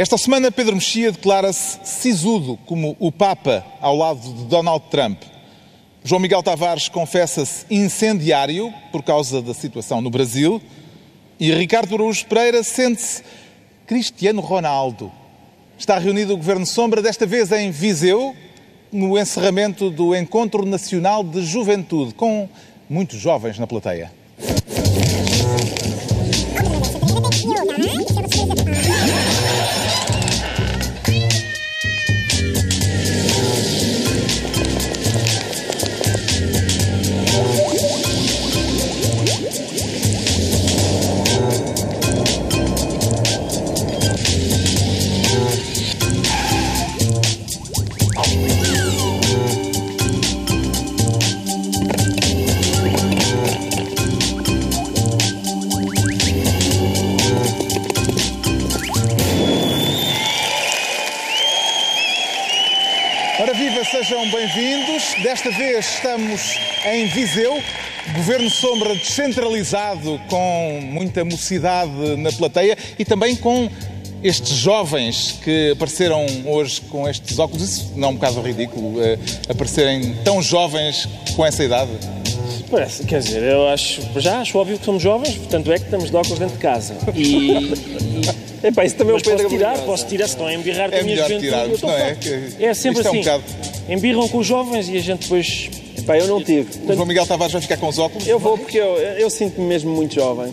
Esta semana, Pedro Mexia declara-se sisudo como o Papa ao lado de Donald Trump. João Miguel Tavares confessa-se incendiário por causa da situação no Brasil. E Ricardo Araújo Pereira sente-se Cristiano Ronaldo. Está reunido o Governo Sombra, desta vez em Viseu, no encerramento do Encontro Nacional de Juventude, com muitos jovens na plateia. Sejam bem-vindos. Desta vez estamos em Viseu, Governo Sombra descentralizado, com muita mocidade na plateia e também com estes jovens que apareceram hoje com estes óculos. Isso não é um bocado ridículo, aparecerem tão jovens com essa idade? Parece, quer dizer, eu acho, já acho óbvio que somos jovens, portanto é que estamos de óculos dentro de casa. Epá, isso também eu posso tirar, se não é embirrar com a minha juventude. É sempre assim. Embirram com os jovens e a gente depois... Epá, eu não tive. Portanto, o João Miguel Tavares vai ficar com os óculos? Eu vou, porque eu sinto-me mesmo muito jovem.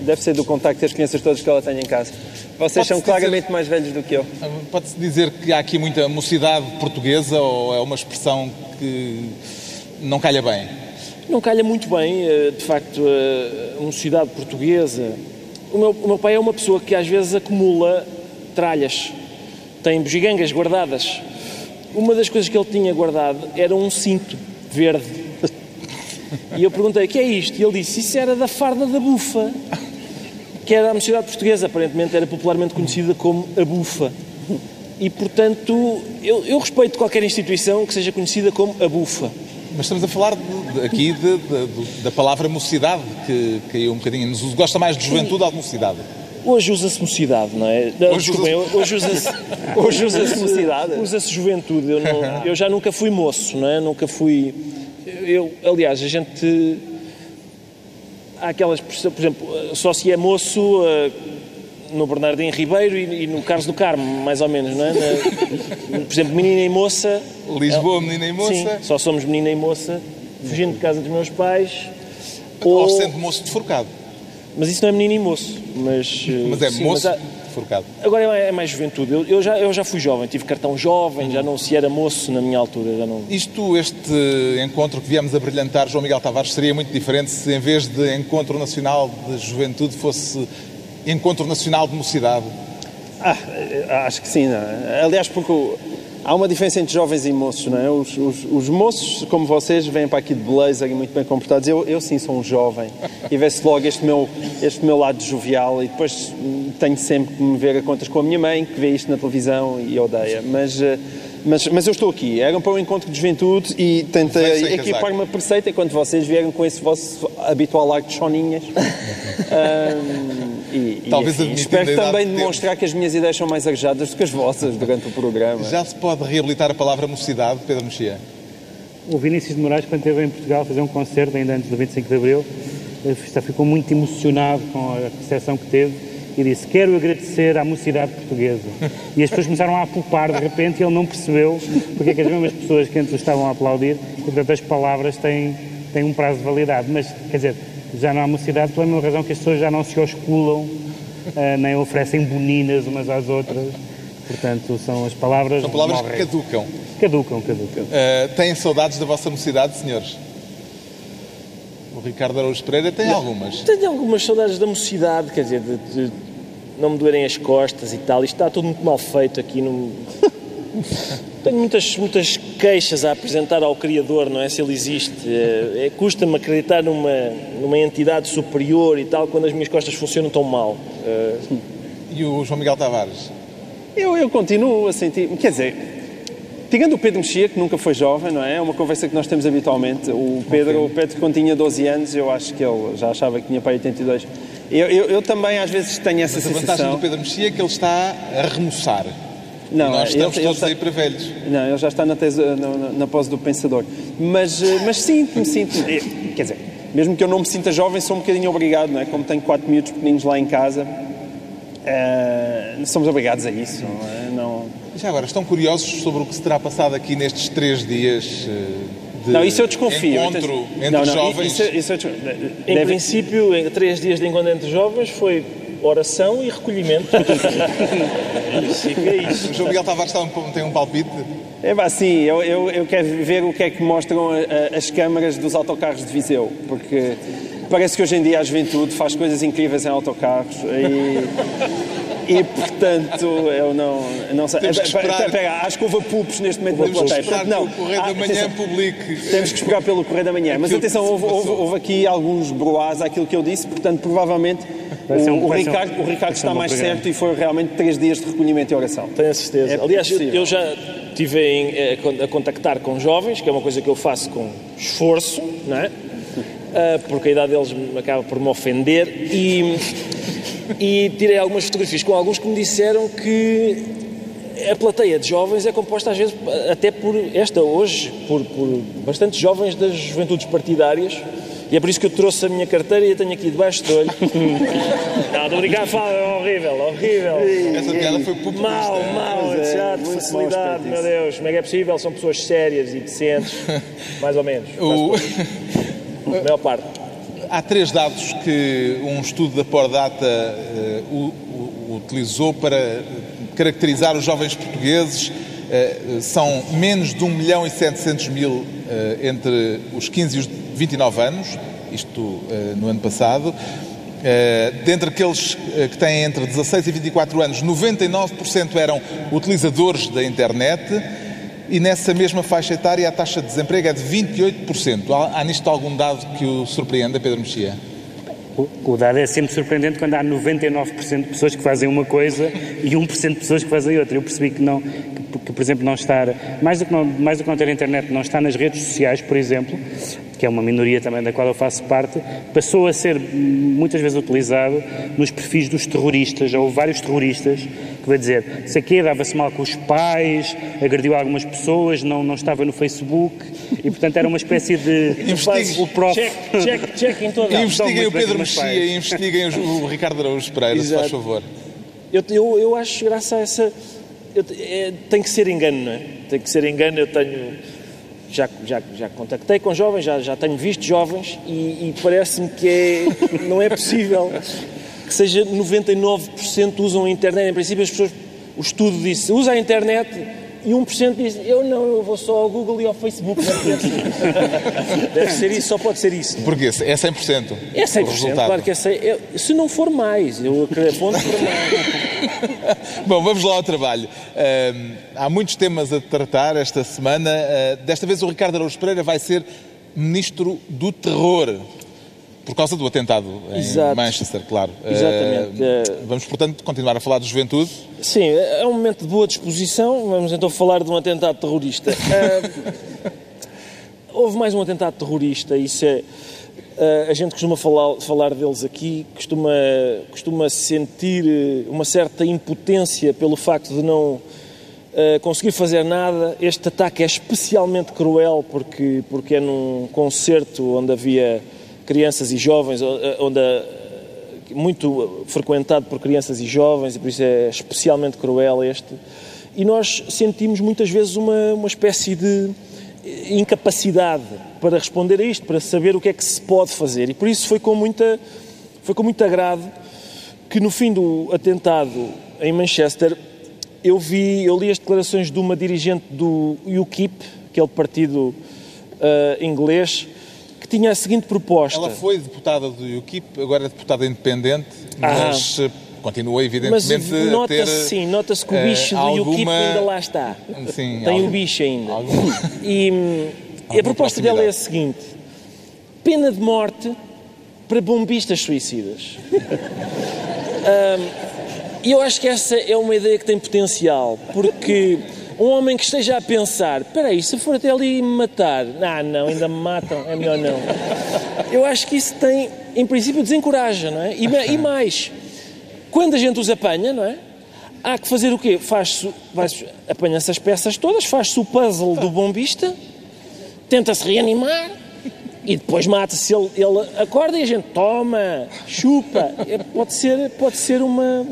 Deve ser do contacto das crianças todas que ela tem em casa. Vocês são claramente mais velhos do que eu. Pode-se dizer que há aqui muita mocidade portuguesa, ou é uma expressão que não calha bem? Não calha muito bem. De facto, a mocidade portuguesa... O meu pai é uma pessoa que às vezes acumula tralhas, tem bugigangas guardadas. Uma das coisas que ele tinha guardado era um cinto verde. E eu perguntei, o que é isto? E ele disse, isso era da farda da bufa, que era a mocidade portuguesa, aparentemente era popularmente conhecida como a bufa. E, portanto, eu respeito qualquer instituição que seja conhecida como a bufa. Mas estamos a falar da palavra mocidade, que caiu um bocadinho. Nos gosta mais de juventude ou de mocidade? Hoje usa-se mocidade, não é? Hoje usa-se mocidade. Usa-se juventude. Eu já nunca fui moço, não é? Nunca fui... Aliás, a gente... Há aquelas... Por exemplo, só se é moço no Bernardinho Ribeiro e no Carlos do Carmo, mais ou menos, não é? Por exemplo, menina e moça... Lisboa, menina e moça. Sim, só somos menina e moça, fugindo de casa dos meus pais. Ou sendo moço deforcado. Mas isso não é menino e moço. Mas é sim, moço deforcado. Agora é mais juventude. Eu já fui jovem, tive cartão jovem, já não se era moço na minha altura. Já não... Este encontro que viemos a brilhantar, João Miguel Tavares, seria muito diferente se em vez de Encontro Nacional de Juventude fosse Encontro Nacional de Mocidade. Acho que sim, não é? Aliás, porque... Há uma diferença entre jovens e moços, não é? Os moços, como vocês, vêm para aqui de blazer e muito bem comportados. Eu sim sou um jovem e vê-se logo este meu lado jovial, e depois tenho sempre que me ver a contas com a minha mãe, que vê isto na televisão e odeia. Mas eu estou aqui, era para um encontro de juventude e tentei equipar uma preceita enquanto vocês vieram com esse vosso habitual lar de choninhas. Talvez assim, espero também demonstrar que as minhas ideias são mais arejadas do que as vossas durante o programa. Já se pode reabilitar a palavra mocidade, Pedro Mexia? O Vinícius de Moraes, quando esteve em Portugal a fazer um concerto, ainda antes do 25 de Abril, ficou muito emocionado com a recepção que teve. E disse, quero agradecer à mocidade portuguesa. E as pessoas começaram a apupar de repente e ele não percebeu porque é que as mesmas pessoas que antes estavam a aplaudir, portanto as palavras têm um prazo de validade. Mas, quer dizer, já não há mocidade pela mesma razão que as pessoas já não se osculam, nem oferecem boninas umas às outras. Portanto, são as palavras... São palavras que caducam. Caducam. Têm saudades da vossa mocidade, senhores? O Ricardo Araújo Pereira tem algumas. Tenho algumas saudades da mocidade, quer dizer, de não me doerem as costas e tal. Isto está tudo muito mal feito aqui. Não... Tenho muitas queixas a apresentar ao Criador, não é? Se ele existe. Custa-me acreditar numa entidade superior e tal, quando as minhas costas funcionam tão mal. E o João Miguel Tavares? Eu continuo a sentir... Quer dizer, tirando o Pedro Mexia, que nunca foi jovem, não é? É uma conversa que nós temos habitualmente. O Pedro, quando tinha 12 anos, eu acho que ele já achava que tinha para 82... Eu também às vezes tenho essa sensação. Mas a vantagem do Pedro Mexia é que ele está a remoçar. Não, nós estamos todos aí para velhos. Não, ele já está na pose do pensador. Mas sinto-me, quer dizer, mesmo que eu não me sinta jovem, sou um bocadinho obrigado, não é? Como tenho 4 miúdos pequeninos lá em casa, somos obrigados a isso. Não... Já agora, estão curiosos sobre o que se terá passado aqui nestes 3 dias... Não, isso eu desconfio. Encontro entre jovens. Em princípio, em 3 dias de encontro entre jovens foi oração e recolhimento. Isso é isso. O João Miguel Tavares tem um palpite? Sim, eu quero ver o que é que mostram as câmaras dos autocarros de Viseu, porque parece que hoje em dia a juventude faz coisas incríveis em autocarros e portanto, eu não sei... Espera, acho que houve apupos neste momento na plateia. Temos que esperar que o Correio da Manhã publique. Temos que esperar pelo Correio da Manhã. Mas atenção, houve aqui alguns broás àquilo que eu disse, portanto, provavelmente o Ricardo está mais certo e foi realmente 3 dias de recolhimento e oração. Tenho a certeza. Aliás, eu já estive a contactar com jovens, que é uma coisa que eu faço com esforço, não é? Porque a idade deles acaba por me ofender e tirei algumas fotografias com alguns que me disseram que a plateia de jovens é composta às vezes até por bastantes jovens das juventudes partidárias, e é por isso que eu trouxe a minha carteira e a tenho aqui debaixo do olho. Não, obrigado, Fábio, é horrível. Essa piada foi populista. Mau, chato, facilidade, meu Deus, como é que é possível? São pessoas sérias e decentes, mais ou menos. A maior parte. Há 3 dados que um estudo da Pordata utilizou para caracterizar os jovens portugueses. São menos de 1.700.000 entre os 15 e os 29 anos, isto no ano passado. Dentre aqueles que têm entre 16 e 24 anos, 99% eram utilizadores da internet. E nessa mesma faixa etária a taxa de desemprego é de 28%. Há nisto algum dado que o surpreenda, Pedro Mexia? O dado é sempre surpreendente quando há 99% de pessoas que fazem uma coisa e 1% de pessoas que fazem outra. Eu percebi que, por exemplo, não estar... Mais do que não ter internet, não estar nas redes sociais, por exemplo, que é uma minoria também da qual eu faço parte, passou a ser muitas vezes utilizado nos perfis dos terroristas. Houve vários terroristas que, vai dizer, sei quê, dava-se mal com os pais, agrediu algumas pessoas, não estava no Facebook, e portanto era uma espécie de... Investiguem o prof... Check em toda a... Investiguem o Pedro Mexia e investiguem o Ricardo Araújo Pereira, se faz favor. Eu acho, graças a essa... tem que ser engano, não é? Tem que ser engano, eu tenho... Já contactei com jovens, já tenho visto jovens e parece-me que não é possível que seja 99% usam a internet. Em princípio, as pessoas, o estudo disse, usa a internet, e 1% diz, eu vou só ao Google e ao Facebook. Deve ser isso, só pode ser isso. Não? Porque é 100%. É 100%, claro que é 100%. Se não for mais, eu aponto para mais. Bom, vamos lá ao trabalho. Há muitos temas a tratar esta semana. Desta vez o Ricardo Araújo Pereira vai ser Ministro do Terror, por causa do atentado em Manchester, claro. Exatamente. Vamos, portanto, continuar a falar de juventude. Sim, é um momento de boa disposição. Vamos então falar de um atentado terrorista. Houve mais um atentado terrorista, isso é... A gente costuma falar deles aqui, costuma sentir uma certa impotência pelo facto de não conseguir fazer nada. Este ataque é especialmente cruel porque é num concerto onde havia crianças e jovens, onde muito frequentado por crianças e jovens, e por isso é especialmente cruel este. E nós sentimos muitas vezes uma espécie de incapacidade para responder a isto, para saber o que é que se pode fazer. E por isso foi com muito agrado que no fim do atentado em Manchester eu li as declarações de uma dirigente do UKIP, aquele partido inglês, que tinha a seguinte proposta. Ela foi deputada do UKIP, agora é deputada independente, mas... Continua, evidentemente, mas nota-se que o bicho do UKIP ainda lá está. Sim, tem o bicho ainda. E a proposta dela é a seguinte: pena de morte para bombistas suicidas. E eu acho que essa é uma ideia que tem potencial, porque um homem que esteja a pensar, espera aí, se for até ali me matar, ainda me matam, é melhor não. Eu acho que isso tem... em princípio desencoraja, não é? E mais, quando a gente os apanha, não é? Há que fazer o quê? Apanha-se as peças todas, faz-se o puzzle do bombista, tenta-se reanimar e depois mata-se. Ele acorda e a gente toma, chupa. Pode ser uma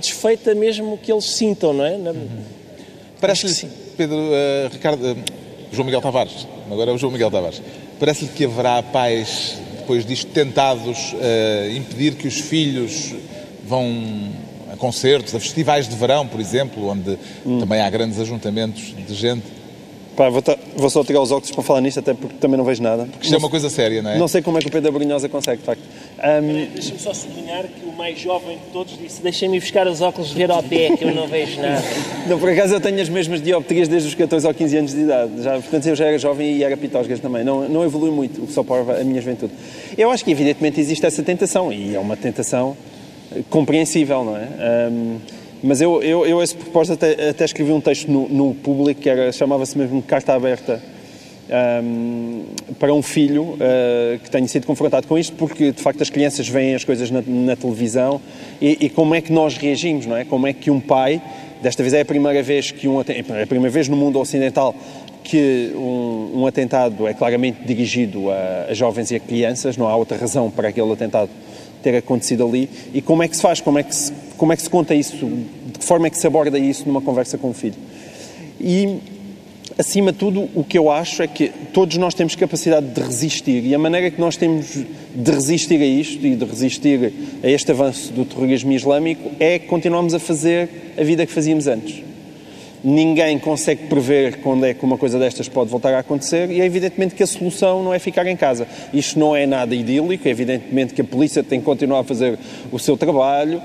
desfeita, mesmo que eles sintam, não é? Parece-lhe, sim. João Miguel Tavares, agora é o João Miguel Tavares, parece-lhe que haverá pais, depois disto, tentados a impedir que os filhos vão a concertos, a festivais de verão, por exemplo, onde também há grandes ajuntamentos de gente? Pá, vou só tirar os óculos para falar nisto, até porque também não vejo nada. Porque isto é uma coisa séria, não é? Não sei como é que o Pedro Brunhosa consegue, de facto. Deixa-me só sublinhar que o mais jovem de todos disse: deixem-me buscar os óculos de ver ao pé, que eu não vejo nada. Não, por acaso eu tenho as mesmas dioptrias desde os 14 ou 15 anos de idade. Portanto, eu já era jovem e era pitosgas também. Não evolui muito, o que só prova a minha juventude. Eu acho que, evidentemente, existe essa tentação, e é uma tentação compreensível, não é? Mas eu esse propósito, até escrevi um texto no Público, que chamava-se mesmo Carta Aberta para um filho, que tenho sido confrontado com isto, porque de facto as crianças veem as coisas na televisão e como é que nós reagimos, não é? Como é que um pai, desta vez é a primeira vez no mundo ocidental que um atentado é claramente dirigido a jovens e a crianças, não há outra razão para aquele atentado ter acontecido ali, e como é que se faz, como é que se conta isso, de que forma é que se aborda isso numa conversa com o filho. E, acima de tudo, o que eu acho é que todos nós temos capacidade de resistir, e a maneira que nós temos de resistir a isto e de resistir a este avanço do terrorismo islâmico é continuarmos a fazer a vida que fazíamos antes. Ninguém consegue prever quando é que uma coisa destas pode voltar a acontecer, e é evidentemente que a solução não é ficar em casa. Isto não é nada idílico, é evidentemente que a polícia tem que continuar a fazer o seu trabalho,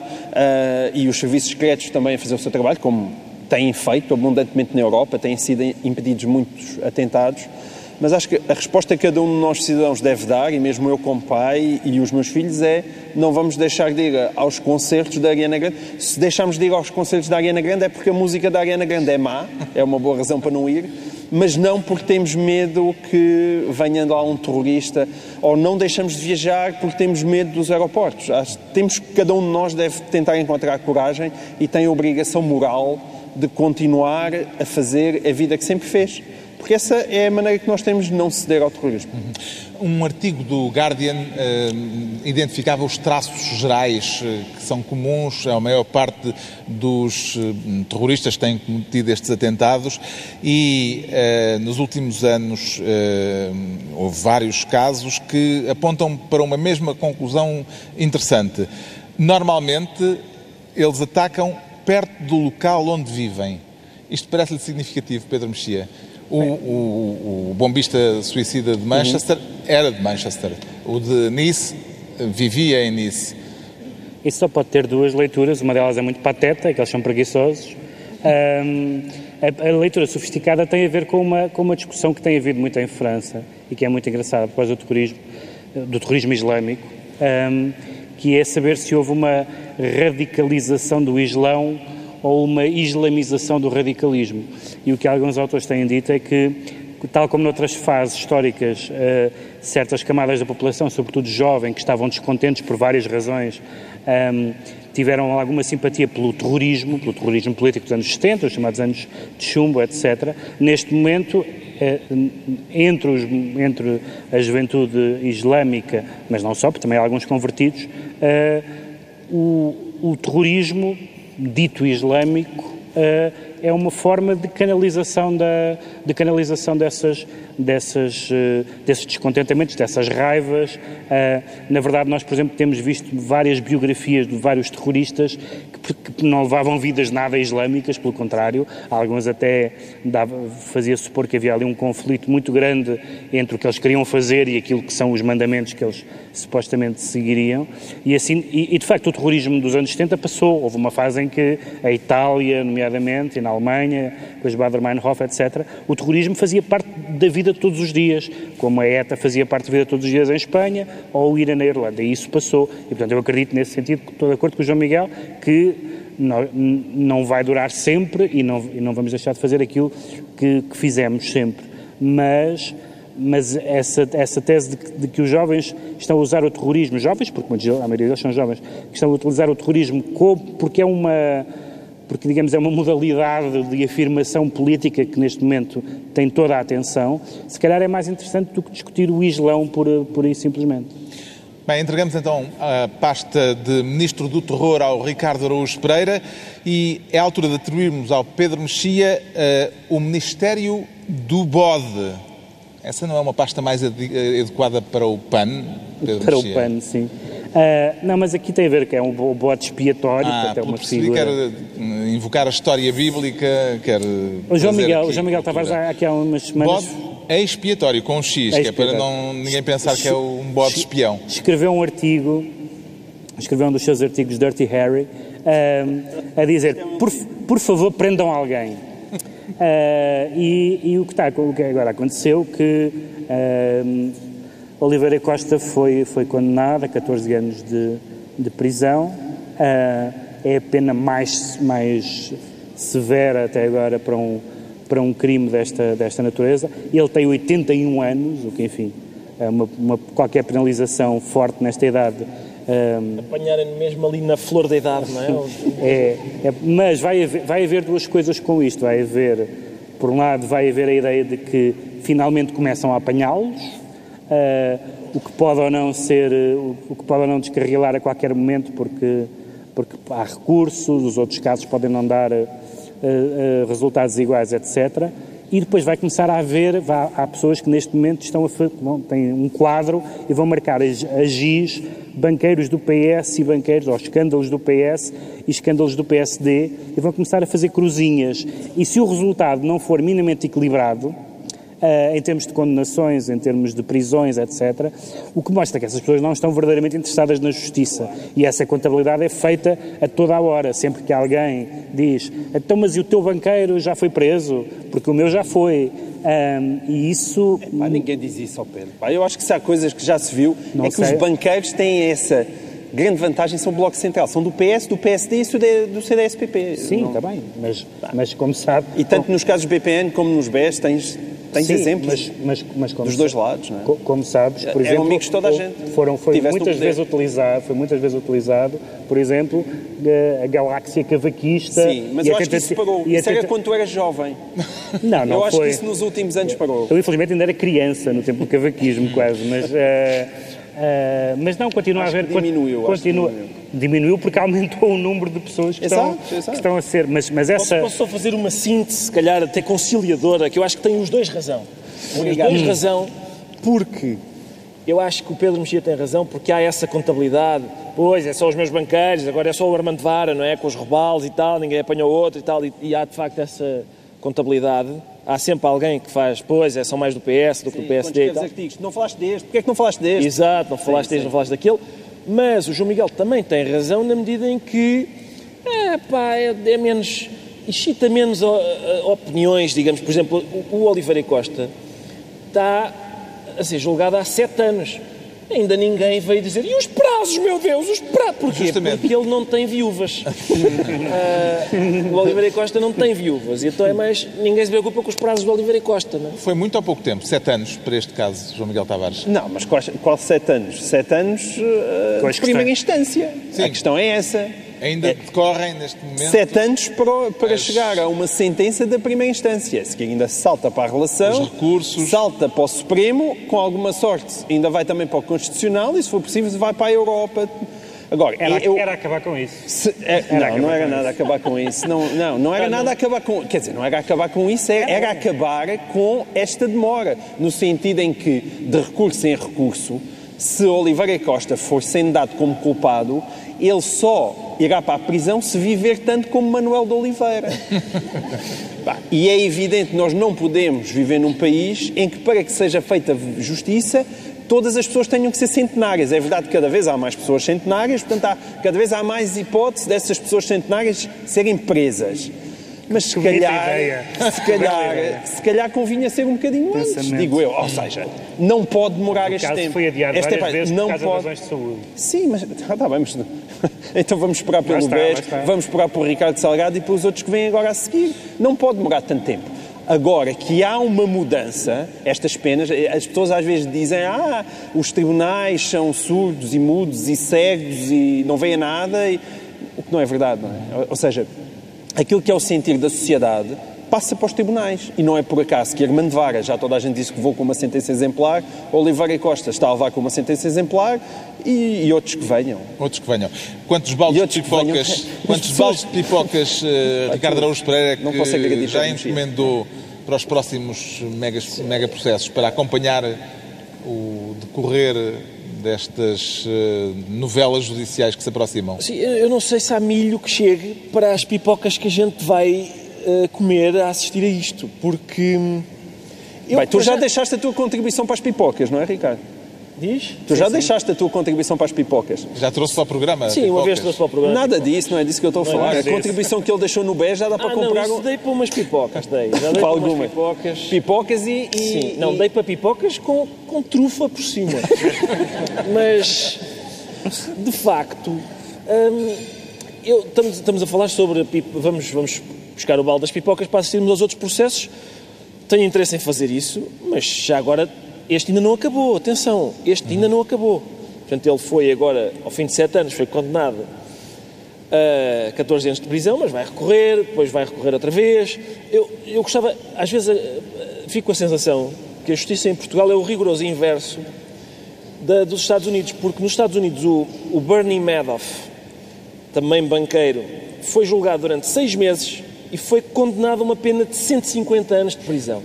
e os serviços secretos também a fazer o seu trabalho, como têm feito abundantemente na Europa, têm sido impedidos muitos atentados, mas acho que a resposta que cada um de nós cidadãos deve dar, e mesmo eu como pai e os meus filhos, é: não vamos deixar de ir aos concertos da Ariana Grande. Se deixarmos de ir aos concertos da Ariana Grande é porque a música da Ariana Grande é má, é uma boa razão para não ir, mas não porque temos medo que venha lá um terrorista, ou não deixamos de viajar porque temos medo dos aeroportos. Cada um de nós deve tentar encontrar coragem e tem a obrigação moral de continuar a fazer a vida que sempre fez. Porque essa é a maneira que nós temos de não ceder ao terrorismo. Um artigo do Guardian identificava os traços gerais que são comuns à maior parte dos terroristas que têm cometido estes atentados, e nos últimos anos houve vários casos que apontam para uma mesma conclusão interessante. Normalmente eles atacam perto do local onde vivem. Isto parece-lhe significativo, Pedro Mexia? O bombista suicida de Manchester era de Manchester. O de Nice vivia em Nice. Isso só pode ter duas leituras. Uma delas é muito pateta, é que eles são preguiçosos. A leitura sofisticada tem a ver com uma discussão que tem havido muito em França e que é muito engraçada por causa do terrorismo islâmico, que é saber se houve uma radicalização do Islão ou uma islamização do radicalismo. E o que alguns autores têm dito é que, tal como noutras fases históricas, certas camadas da população, sobretudo jovem, que estavam descontentes por várias razões, tiveram alguma simpatia pelo terrorismo político dos anos 70, os chamados anos de chumbo, etc. Neste momento, entre a juventude islâmica, mas não só, porque também há alguns convertidos, o terrorismo dito islâmico é uma forma de canalização desses descontentamentos, dessas raivas. Na verdade, nós, por exemplo, temos visto várias biografias de vários terroristas que não levavam vidas nada islâmicas, pelo contrário, alguns até fazia supor que havia ali um conflito muito grande entre o que eles queriam fazer e aquilo que são os mandamentos que eles supostamente seguiriam. E de facto o terrorismo dos anos 70 passou, houve uma fase em que a Itália, nomeadamente, e na Alemanha, com as Bader-Meinhof, etc., o terrorismo fazia parte da vida de todos os dias, como a ETA fazia parte da vida de todos os dias em Espanha, ou o IRA na Irlanda, e isso passou. E portanto eu acredito nesse sentido, estou de acordo com o João Miguel, que não vai durar sempre e não vamos deixar de fazer aquilo que fizemos sempre, mas mas essa tese de que os jovens estão a usar o terrorismo, jovens, porque a maioria deles são jovens, que estão a utilizar o terrorismo porque é uma modalidade de afirmação política que neste momento tem toda a atenção, se calhar é mais interessante do que discutir o Islão por aí simplesmente. Bem, entregamos então a pasta de Ministro do Terror ao Ricardo Araújo Pereira e é a altura de atribuirmos ao Pedro Mexia o Ministério do Bode. Essa não é uma pasta mais adequada para o PAN, Pedro Para Mexia? O PAN, sim. Não, mas aqui tem a ver que é um bode expiatório. Até uma figura... quer invocar a história bíblica, quer... O João Miguel Tavares, aqui há umas semanas... Bode é expiatório, com um X, que é para ninguém pensar que é um bode espião. Escreveu um dos seus artigos, Dirty Harry, a dizer, por favor, prendam alguém. E o que agora aconteceu, que... Oliveira Costa foi condenada a 14 anos de prisão, é a pena mais severa até agora para um crime desta natureza. Ele tem 81 anos, o que enfim, qualquer penalização forte nesta idade... Apanharem mesmo ali na flor da idade, não é? Mas vai haver duas coisas com isto, por um lado vai haver a ideia de que finalmente começam a apanhá-los, o que pode ou não ser, o que pode ou não descarrilar a qualquer momento, porque há recursos, os outros casos podem não dar resultados iguais, etc. E depois vai começar a haver, há pessoas que neste momento têm um quadro e vão marcar a giz banqueiros do PS e banqueiros, ou escândalos do PS e escândalos do PSD, e vão começar a fazer cruzinhas. E se o resultado não for minimamente equilibrado, em termos de condenações, em termos de prisões, etc., o que mostra que essas pessoas não estão verdadeiramente interessadas na justiça. E essa contabilidade é feita a toda a hora, sempre que alguém diz, então, mas e o teu banqueiro já foi preso? Porque o meu já foi. E isso... ninguém diz isso ao Pedro. Eu acho que se há coisas que já se viu, os banqueiros têm essa grande vantagem, são o Bloco Central, são do PS, do PSD e do CDS-PP. Sim, está bem, mas como sabe... E tanto nos casos do BPN como nos BES tens exemplos dos dois lados, não é? Como sabes, por exemplo, amigos toda a gente. Foi muitas vezes utilizado, por exemplo, a galáxia cavaquista. Sim, mas eu acho que isso pagou. Isso era quando tu eras jovem. Não eu acho que isso nos últimos anos pagou. Eu infelizmente ainda era criança no tempo do cavaquismo quase, mas não, continua acho a haver... Diminuiu porque aumentou o número de pessoas que, que estão a ser... Mas essa... Posso só fazer uma síntese, se calhar até conciliadora, que eu acho que tem os dois razão. Porque eu acho que o Pedro Mexia tem razão, porque há essa contabilidade, pois, é só os meus banqueiros, agora é só o Armando Vara, não é? Com os robalos e tal, ninguém apanha o outro e tal, e há de facto essa contabilidade... Há sempre alguém que faz, são mais do PS do que do PSD e tal. Não falaste deste, porque é que não falaste deste? Exato, não falaste deste, não falaste daquele. Mas o João Miguel também tem razão na medida em que excita menos opiniões, digamos. Por exemplo, o Oliveira Costa está a ser julgado há 7 anos. Ainda ninguém veio dizer, e os prazos, meu Deus, os prazos? Porquê? Justamente. Porque ele não tem viúvas. O Oliveira Costa não tem viúvas, então ninguém se preocupa com os prazos do Oliveira Costa, não é? Foi muito há pouco tempo, 7 anos, para este caso, João Miguel Tavares. Não, mas qual 7 anos? 7 anos de primeira instância. Sim. A questão é essa. Ainda decorrem neste momento... 7 anos para chegar a uma sentença da primeira instância. Se que ainda salta para a relação, salta para o Supremo, com alguma sorte ainda vai também para o Constitucional e, se for possível, vai para a Europa. Agora, era acabar com isso. Acabar com isso. Quer dizer, não era acabar com isso, era acabar com esta demora. No sentido em que, de recurso em recurso, se Oliveira Costa for sendo dado como culpado, ele só irá para a prisão se viver tanto como Manuel de Oliveira. E é evidente, nós não podemos viver num país em que, para que seja feita justiça, todas as pessoas tenham que ser centenárias. É verdade que cada vez há mais pessoas centenárias, portanto, cada vez há mais hipótese dessas pessoas centenárias serem presas. Mas se calhar convinha ser um bocadinho antes, digo eu. Ou seja, não pode demorar este tempo. Foi adiado várias vezes por causa de razões de saúde. Sim, mas está bem, mas então vamos esperar pelo BES, vamos esperar por Ricardo Salgado e pelos outros que vêm agora a seguir. Não pode demorar tanto tempo. Agora que há uma mudança, estas penas, as pessoas às vezes dizem, os tribunais são surdos e mudos e cegos e não veem nada, e... o que não é verdade, não é? Ou seja, aquilo que é o sentir da sociedade passa para os tribunais. E não é por acaso que Armando Vara, já toda a gente disse que vou com uma sentença exemplar, Oliveira e Costa está a levar com uma sentença exemplar e outros que venham. Outros que venham. Quantos baldes de pipocas, Ricardo Araújo Pereira, que já encomendou para os próximos mega processos, para acompanhar o decorrer destas novelas judiciais que se aproximam? Sim, eu não sei se há milho que chegue para as pipocas que a gente vai... comer a assistir a isto, porque... Tu já deixaste a tua contribuição para as pipocas, não é, Ricardo? Diz? Tu já deixaste a tua contribuição para as pipocas. Já trouxe para o programa? Sim, pipocas. Uma vez trouxe para o programa. Nada disso, não é disso que eu estou a falar. A contribuição que ele deixou no BES já dá para comprar... Não, isso dei para umas pipocas, dei. Já dei para algumas pipocas. Pipocas e... Não, dei para pipocas com trufa por cima. Mas, de facto, estamos a falar sobre... Vamos buscar o balde das pipocas para assistirmos aos outros processos. Tenho interesse em fazer isso, mas já agora este ainda não acabou, atenção, este ainda não acabou. Portanto, ele foi agora, ao fim de 7 anos, foi condenado a 14 anos de prisão, mas vai recorrer, depois vai recorrer outra vez. Eu gostava, às vezes, fico com a sensação que a justiça em Portugal é o rigoroso inverso dos Estados Unidos, porque nos Estados Unidos o Bernie Madoff, também banqueiro, foi julgado durante 6 meses... e foi condenado a uma pena de 150 anos de prisão.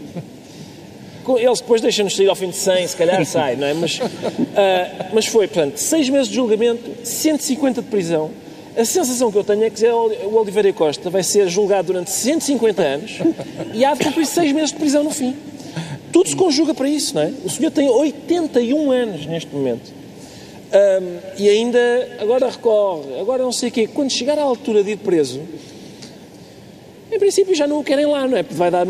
Eles depois deixam-nos sair ao fim de 100, se calhar sai, não é? Mas foi, portanto, 6 meses de julgamento, 150 de prisão. A sensação que eu tenho é que o Oliveira Costa vai ser julgado durante 150 anos e há de cumprir 6 meses de prisão no fim. Tudo se conjuga para isso, não é? O senhor tem 81 anos neste momento. E ainda agora recorre, agora não sei o quê. Quando chegar à altura de ir preso... Em princípio já não o querem lá, não é? Porque vai dar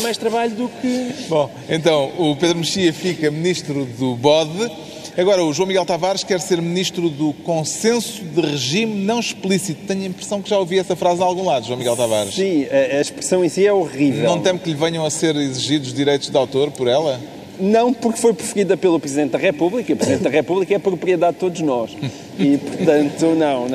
mais trabalho do que... Bom, então, o Pedro Mexia fica ministro do BODE. Agora, o João Miguel Tavares quer ser ministro do Consenso de Regime Não Explícito. Tenho a impressão que já ouvi essa frase em algum lado, João Miguel Tavares. Sim, a expressão em si é horrível. Não temo que lhe venham a ser exigidos direitos de autor por ela? Não, porque foi preferida pelo Presidente da República, e o Presidente da República é propriedade de todos nós. E, portanto, não.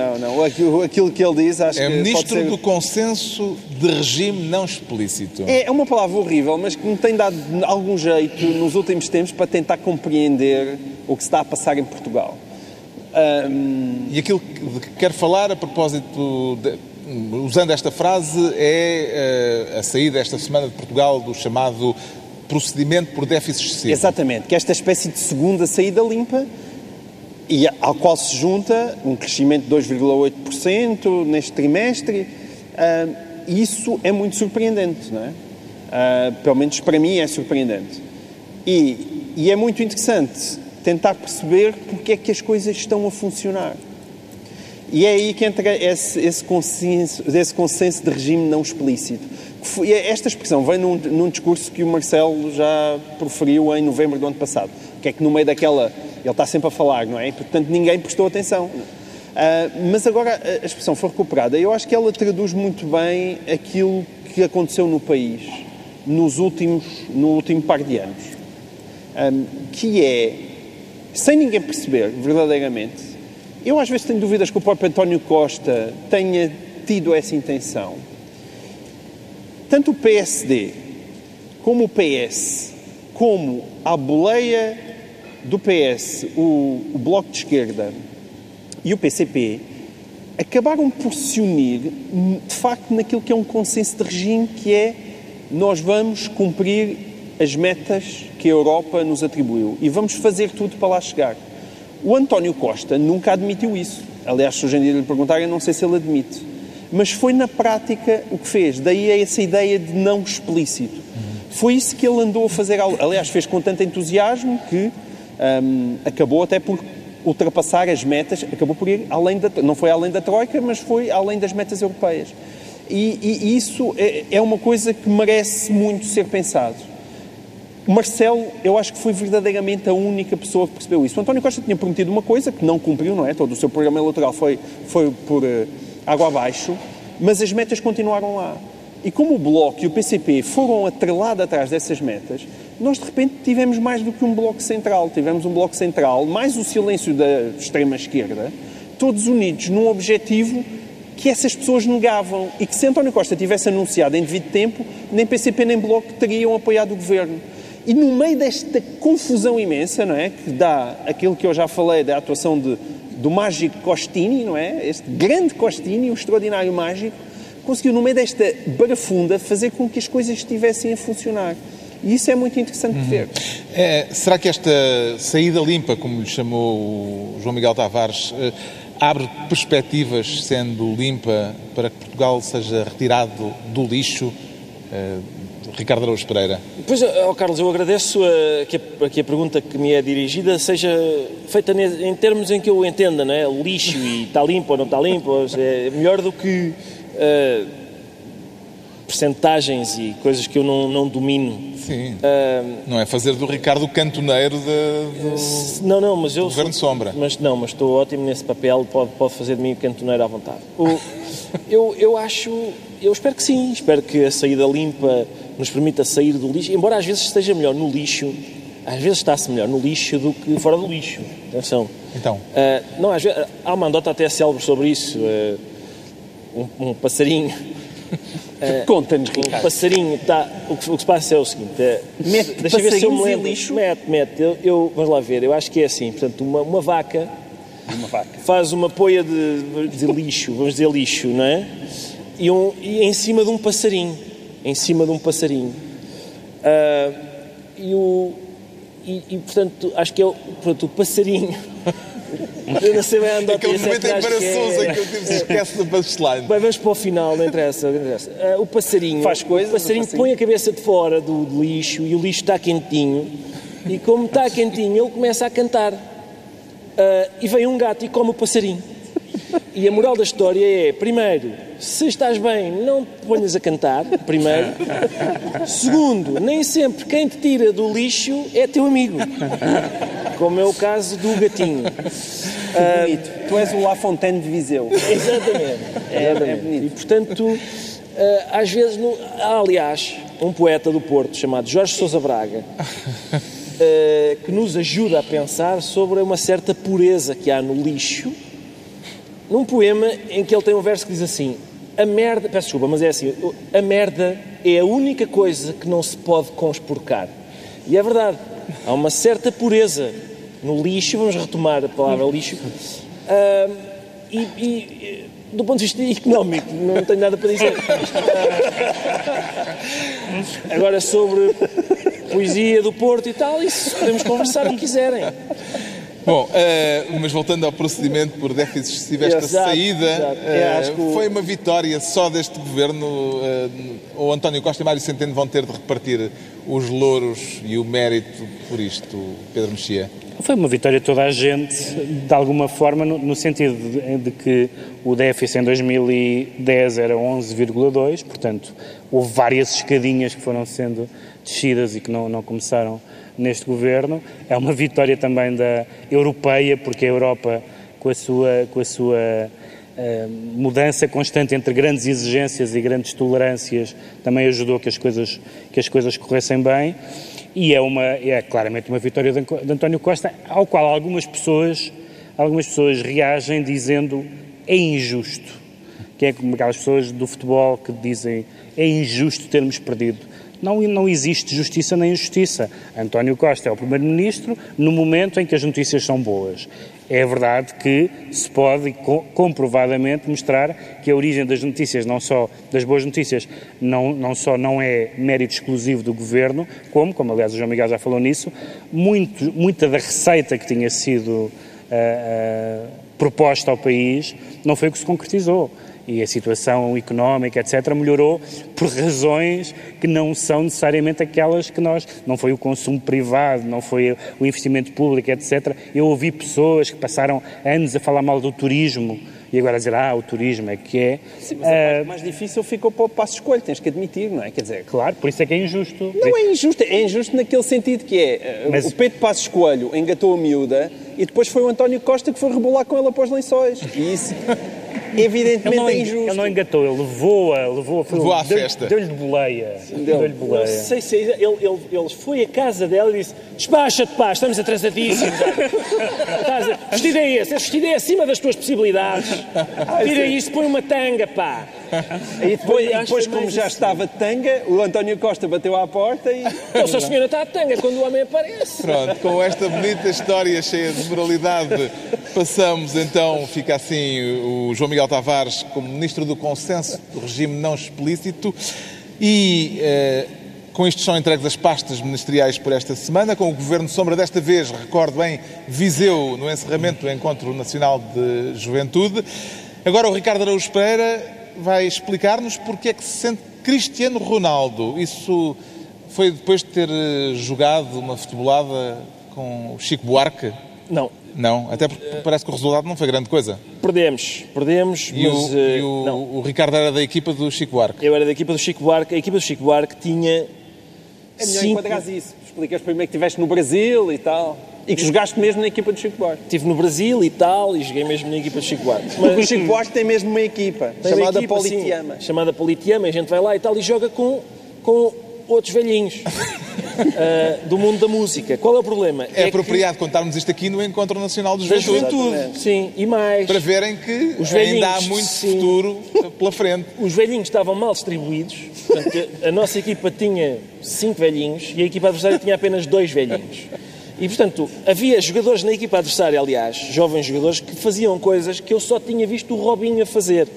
Aquilo que ele diz, acho que pode ser... É ministro do Consenso de Regime Não Explícito. É uma palavra horrível, mas que me tem dado algum jeito nos últimos tempos para tentar compreender o que se está a passar em Portugal. E aquilo de que quero falar a propósito... Usando esta frase, é a saída esta semana de Portugal do chamado... procedimento por déficit excessivo. Exatamente, que esta espécie de segunda saída limpa, e ao qual se junta um crescimento de 2,8% neste trimestre, isso é muito surpreendente, não é? Pelo menos para mim é surpreendente. E é muito interessante tentar perceber porque é que as coisas estão a funcionar. E é aí que entra esse consenso de regime não explícito. Esta expressão vem num discurso que o Marcelo já proferiu em novembro do ano passado. Que é que no meio daquela... Ele está sempre a falar, não é? Portanto, ninguém prestou atenção. Mas agora a expressão foi recuperada. Eu acho que ela traduz muito bem aquilo que aconteceu no país no último par de anos. Que é, sem ninguém perceber, verdadeiramente... Eu às vezes tenho dúvidas que o próprio António Costa tenha tido essa intenção. Tanto o PSD, como o PS, como a boleia do PS, o Bloco de Esquerda e o PCP, acabaram por se unir, de facto, naquilo que é um consenso de regime, que é nós vamos cumprir as metas que a Europa nos atribuiu e vamos fazer tudo para lá chegar. O António Costa nunca admitiu isso. Aliás, se hoje em dia lhe perguntarem, não sei se ele admite. Mas foi na prática o que fez. Daí é essa ideia de não explícito. Foi isso que ele andou a fazer. Aliás, fez com tanto entusiasmo que acabou até por ultrapassar as metas, acabou por ir além da... Não foi além da Troika, mas foi além das metas europeias. E isso é uma coisa que merece muito ser pensado. Marcelo, eu acho que foi verdadeiramente a única pessoa que percebeu isso. O António Costa tinha prometido uma coisa que não cumpriu, não é? Todo o seu programa eleitoral foi por... água abaixo, mas as metas continuaram lá. E como o Bloco e o PCP foram atrelado atrás dessas metas, nós de repente tivemos mais do que um Bloco Central. Tivemos um Bloco Central, mais o silêncio da extrema-esquerda, todos unidos num objetivo que essas pessoas negavam e que se António Costa tivesse anunciado em devido tempo, nem PCP nem Bloco teriam apoiado o Governo. E no meio desta confusão imensa, não é, que dá aquilo que eu já falei da atuação do mágico Costini, não é, este grande Costini, o extraordinário mágico, conseguiu, no meio desta barafunda, fazer com que as coisas estivessem a funcionar. E isso é muito interessante de ver. Será que esta saída limpa, como lhe chamou o João Miguel Tavares, abre perspectivas, sendo limpa, para que Portugal seja retirado do lixo? Ricardo Araújo Pereira. Pois, Carlos, eu agradeço que a pergunta que me é dirigida seja feita em termos em que eu entenda, não é? Lixo e está limpo ou não está limpo, é melhor do que... percentagens e coisas que eu não domino. Sim. Não é fazer do Ricardo cantoneiro mas eu do Governo Sombra. Mas estou ótimo nesse papel, pode fazer de mim o cantoneiro à vontade. Eu acho... Eu espero que sim. Espero que a saída limpa nos permita sair do lixo. Embora às vezes esteja melhor no lixo, às vezes está-se melhor no lixo do que fora do lixo. Atenção. Então? Não, às vezes, há uma andota até célebre sobre isso. Um passarinho... Conta-nos, Ricardo. O passarinho está... O que se passa é o seguinte... Mete deixa ver se eu me lembro. Lixo. Mete. Vamos lá ver. Eu acho que é assim. Portanto, uma vaca... Uma vaca. Faz uma poia de lixo. Vamos dizer lixo, não é? E em cima de um passarinho. Em cima de um passarinho. Portanto, acho que é o passarinho... Eu não sei bem a andota. Aquele momento embaraçoso em que eu tive esquece da punchline. Bem, vamos para o final, não interessa. O passarinho faz coisa. O passarinho põe a cabeça de fora do lixo e o lixo está quentinho. E como está quentinho, ele começa a cantar. E vem um gato e come o passarinho. E a moral da história é, primeiro, se estás bem, não te ponhas a cantar, primeiro. Segundo, nem sempre quem te tira do lixo é teu amigo. Como é o caso do gatinho. Bonito. Tu és o La Fontaine de Viseu. Exatamente. É bonito. E, portanto, às vezes... Há, aliás, um poeta do Porto chamado Jorge Sousa Braga... que nos ajuda a pensar sobre uma certa pureza que há no lixo... Num poema em que ele tem um verso que diz assim... A merda... Peço desculpa, mas é assim... A merda é a única coisa que não se pode conspurcar. E é verdade. Há uma certa pureza no lixo. Vamos retomar a palavra lixo. Do ponto de vista económico, não tenho nada para dizer. Agora, sobre poesia do Porto e tal, isso podemos conversar o que quiserem. Bom, mas voltando ao procedimento por déficit excessivo, esta saída foi uma vitória só deste governo. O António Costa e Mário Centeno vão ter de repartir os louros e o mérito por isto, Pedro Mexia. Foi uma vitória de toda a gente, de alguma forma, no sentido de que o déficit em 2010 era 11,2, portanto, houve várias escadinhas que foram sendo descidas e que não começaram neste governo. É uma vitória também da europeia, porque a Europa, com a sua mudança constante entre grandes exigências e grandes tolerâncias, também ajudou que as coisas corressem bem. E é claramente uma vitória de António Costa, ao qual algumas pessoas reagem dizendo é injusto. Que é como aquelas pessoas do futebol que dizem é injusto termos perdido. Não existe justiça nem injustiça. António Costa é o primeiro-ministro no momento em que as notícias são boas. É verdade que se pode comprovadamente mostrar que a origem das notícias, não só das boas notícias, não só não é mérito exclusivo do Governo, como aliás o João Miguel já falou nisso, muita da receita que tinha sido proposta ao país não foi o que se concretizou. E a situação económica, etc., melhorou por razões que não são necessariamente aquelas que nós... Não foi o consumo privado, não foi o investimento público, etc. Eu ouvi pessoas que passaram anos a falar mal do turismo e agora a dizer, o turismo é que é... Sim, mas a parte mais difícil ficou para o Passos Coelho, tens que admitir, não é? Quer dizer... Claro, por isso é que é injusto. Não é injusto, é injusto naquele sentido que é... Mas... O Pedro Passos Coelho engatou a miúda e depois foi o António Costa que foi rebolar com ela para os lençóis. E isso... evidentemente é injusto. Ele não engatou, ele levou-a à festa. Deu-lhe boleia. Não sei se ele foi à casa dela e disse: despacha-te, pá, estamos atrasadíssimos. Vestido é esse, vestido é acima das tuas possibilidades. Tira isso, põe uma tanga, pá. E depois como já estava de tanga, o António Costa bateu à porta e... Nossa Senhora está de tanga quando o homem aparece. Pronto, com esta bonita história cheia de moralidade, passamos então, fica assim, o João Miguel Tavares como Ministro do Consenso do Regime Não Explícito e... com isto são entregues as pastas ministeriais por esta semana, com o Governo Sombra, desta vez, recordo, em Viseu, no encerramento do Encontro Nacional de Juventude. Agora o Ricardo Araújo Pereira vai explicar-nos porque é que se sente Cristiano Ronaldo. Isso foi depois de ter jogado uma futebolada com o Chico Buarque? Não. Não? Até porque parece que o resultado não foi grande coisa. Perdemos, e mas... O Ricardo era da equipa do Chico Buarque. Eu era da equipa do Chico Buarque. A equipa do Chico Buarque tinha... É melhor enquadrar isso. Explicas primeiro que estiveste no Brasil e tal. E que jogaste mesmo na equipa do Chico Buarque. Estive no Brasil e tal, e joguei mesmo na equipa do Chico Buarque. Mas o Chico Buarque tem mesmo uma equipa, chamada Politeama. Sim, chamada Politeama, a gente vai lá e tal, e joga com outros velhinhos do mundo da música. Qual é o problema? É apropriado contarmos isto aqui no Encontro Nacional de Juventude. Sim, e mais. Para verem que os ainda há muito futuro pela frente. Os velhinhos estavam mal distribuídos. Portanto, a nossa equipa tinha 5 velhinhos e a equipa adversária tinha apenas 2 velhinhos. E, portanto, havia jogadores na equipa adversária, aliás, jovens jogadores, que faziam coisas que eu só tinha visto o Robinho a fazer.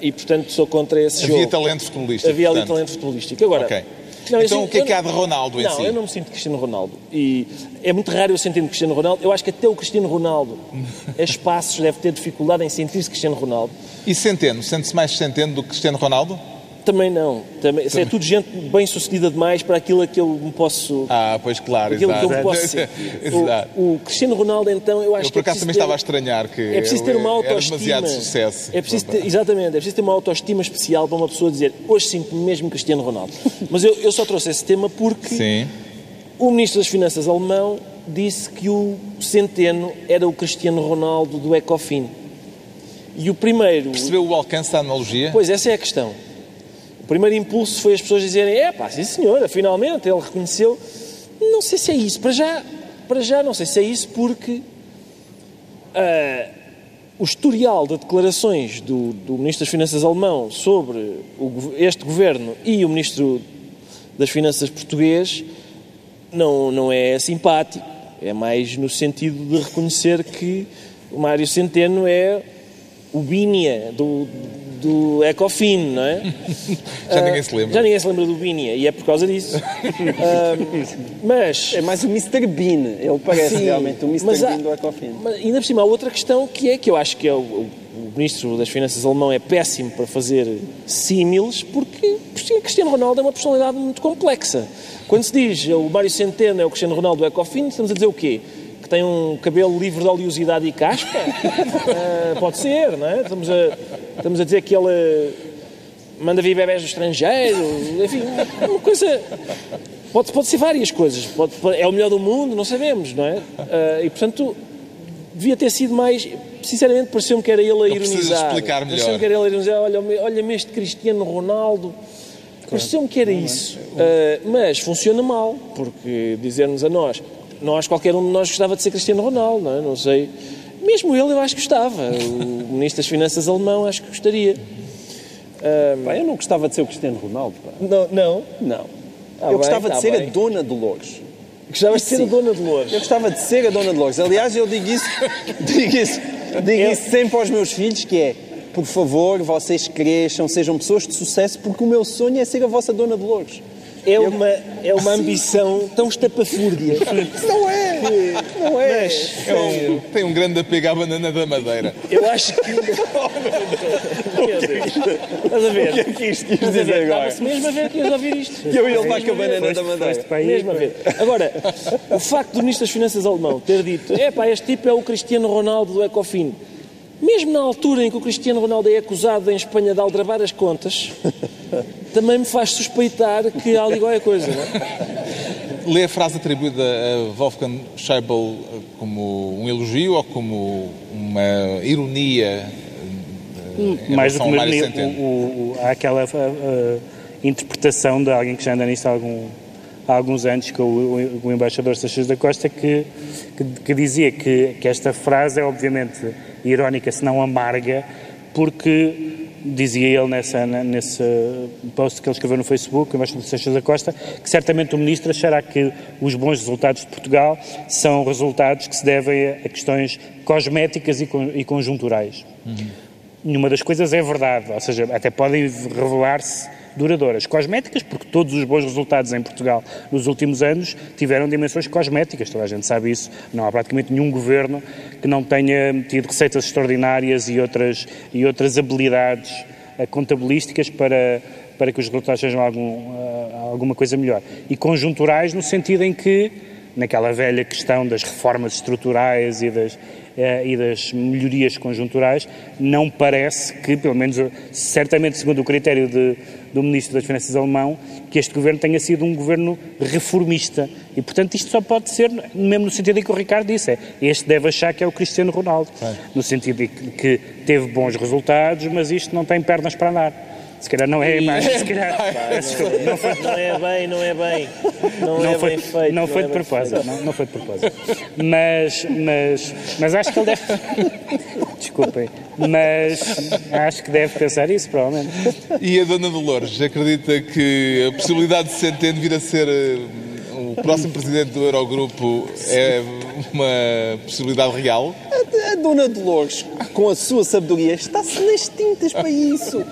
E, portanto, sou contra esse jogo. Havia talento futebolístico. Havia ali talento futebolístico. Agora, okay. Não, então o que é que há de Ronaldo em si? Não, eu não me sinto Cristiano Ronaldo. E é muito raro eu sentir-me Cristiano Ronaldo. Eu acho que até o Cristiano Ronaldo, a espaços, deve ter dificuldade em sentir-se Cristiano Ronaldo. E Centeno? Sente-se mais Centeno do que Cristiano Ronaldo? Também não. Também. É tudo gente bem-sucedida demais para aquilo a que eu me posso... Ah, pois claro, exato. Que eu me posso ser. O Cristiano Ronaldo, então, eu acho que... Eu, por acaso, também estava a estranhar que é preciso ter uma autoestima. Demasiado sucesso. É preciso ter, exatamente, é preciso ter uma autoestima especial para uma pessoa dizer hoje sinto-me mesmo Cristiano Ronaldo. Mas eu só trouxe esse tema porque sim. O Ministro das Finanças alemão disse que o Centeno era o Cristiano Ronaldo do Ecofin. E o primeiro... Percebeu o alcance da analogia? Pois, essa é a questão. O primeiro impulso foi as pessoas dizerem, pá, sim senhora, finalmente, ele reconheceu. Não sei se é isso, para já não sei se é isso, porque o historial de declarações do Ministro das Finanças alemão sobre este Governo e o Ministro das Finanças português não é simpático, é mais no sentido de reconhecer que o Mário Centeno é o Bínia do Ecofin, não é? Já ninguém se lembra. Já ninguém se lembra do Bínia, e é por causa disso. Mas... É mais o Mr. Bean, ele parece sim, realmente o Mr. Bean do Ecofin. Mas ainda por cima há outra questão que é que eu acho que o Ministro das Finanças alemão é péssimo para fazer símiles, porque Cristiano Ronaldo é uma personalidade muito complexa. Quando se diz o Mário Centeno é o Cristiano Ronaldo do Ecofin, estamos a dizer o quê? Que tem um cabelo livre de oleosidade e caspa? Pode ser, não é? Estamos a dizer que ele manda vir bebés do estrangeiro, enfim, uma coisa... Pode ser várias coisas, é o melhor do mundo, não sabemos, não é? E, portanto, devia ter sido mais... Sinceramente, pareceu-me que era ele a ironizar. Preciso explicar melhor. Pareceu-me que era ele a ironizar, olha-me este Cristiano Ronaldo... Pareceu-me que era isso. Mas funciona mal, porque dizermos a nós... qualquer um de nós gostava de ser Cristiano Ronaldo, não é? Não sei. Mesmo ele, eu acho que gostava. O Ministro das Finanças alemão, acho que gostaria. Eu não gostava de ser o Cristiano Ronaldo. Pá. Não. Eu gostava de ser a Dona Dolores. Gostavas de ser a Dona Dolores? Eu gostava de ser a Dona Dolores. Aliás, eu digo isso sempre aos meus filhos, que é, por favor, vocês cresçam, sejam pessoas de sucesso, porque o meu sonho é ser a vossa Dona Dolores. É uma ambição tão estapafúrdia. Não é. Mas, tem um grande apego à banana da Madeira. Eu acho que... Meu Deus. Estás a ver? O que é que isto quis dizer agora? Estava-se mesmo a ver que ias ouvir isto. E eu ia levar com a banana da Madeira. Mesmo a ver. Agora, o facto do Ministro das Finanças alemão ter dito este tipo é o Cristiano Ronaldo do Ecofin. Mesmo na altura em que o Cristiano Ronaldo é acusado em Espanha de aldrabar as contas, também me faz suspeitar que há ali qualquer coisa, não é? Lê a frase atribuída a Wolfgang Schäuble como um elogio ou como uma ironia Mais do que uma, há aquela interpretação de alguém que já anda nisso há alguns anos, que o embaixador Seixas da Costa, que dizia que esta frase é obviamente irónica, se não amarga, porque, dizia ele nesse post que ele escreveu no Facebook, o embaixador Seixas da Costa, que certamente o ministro achará que os bons resultados de Portugal são resultados que se devem a questões cosméticas e conjunturais. Nenhuma das coisas é verdade, ou seja, até podem revelar-se duradouras. Cosméticas, porque todos os bons resultados em Portugal nos últimos anos tiveram dimensões cosméticas, toda a gente sabe isso, não há praticamente nenhum governo que não tenha tido receitas extraordinárias e outras habilidades contabilísticas para que os resultados sejam alguma coisa melhor. E conjunturais no sentido em que, naquela velha questão das reformas estruturais e das melhorias conjunturais, não parece que, pelo menos certamente segundo o critério do Ministro das Finanças alemão, que este Governo tenha sido um Governo reformista. E, portanto, isto só pode ser, mesmo no sentido em que o Ricardo disse, este deve achar que é o Cristiano Ronaldo, no sentido de que teve bons resultados, mas isto não tem pernas para andar. Se calhar não é a imagem, se calhar... Não foi de propósito. Mas acho que ele deve... Desculpem. Mas acho que deve pensar isso, provavelmente. E a Dona Dolores acredita que a possibilidade de Centeno vir a ser o próximo presidente do Eurogrupo é uma possibilidade real? A Dona Dolores, com a sua sabedoria, está-se nas tintas para isso.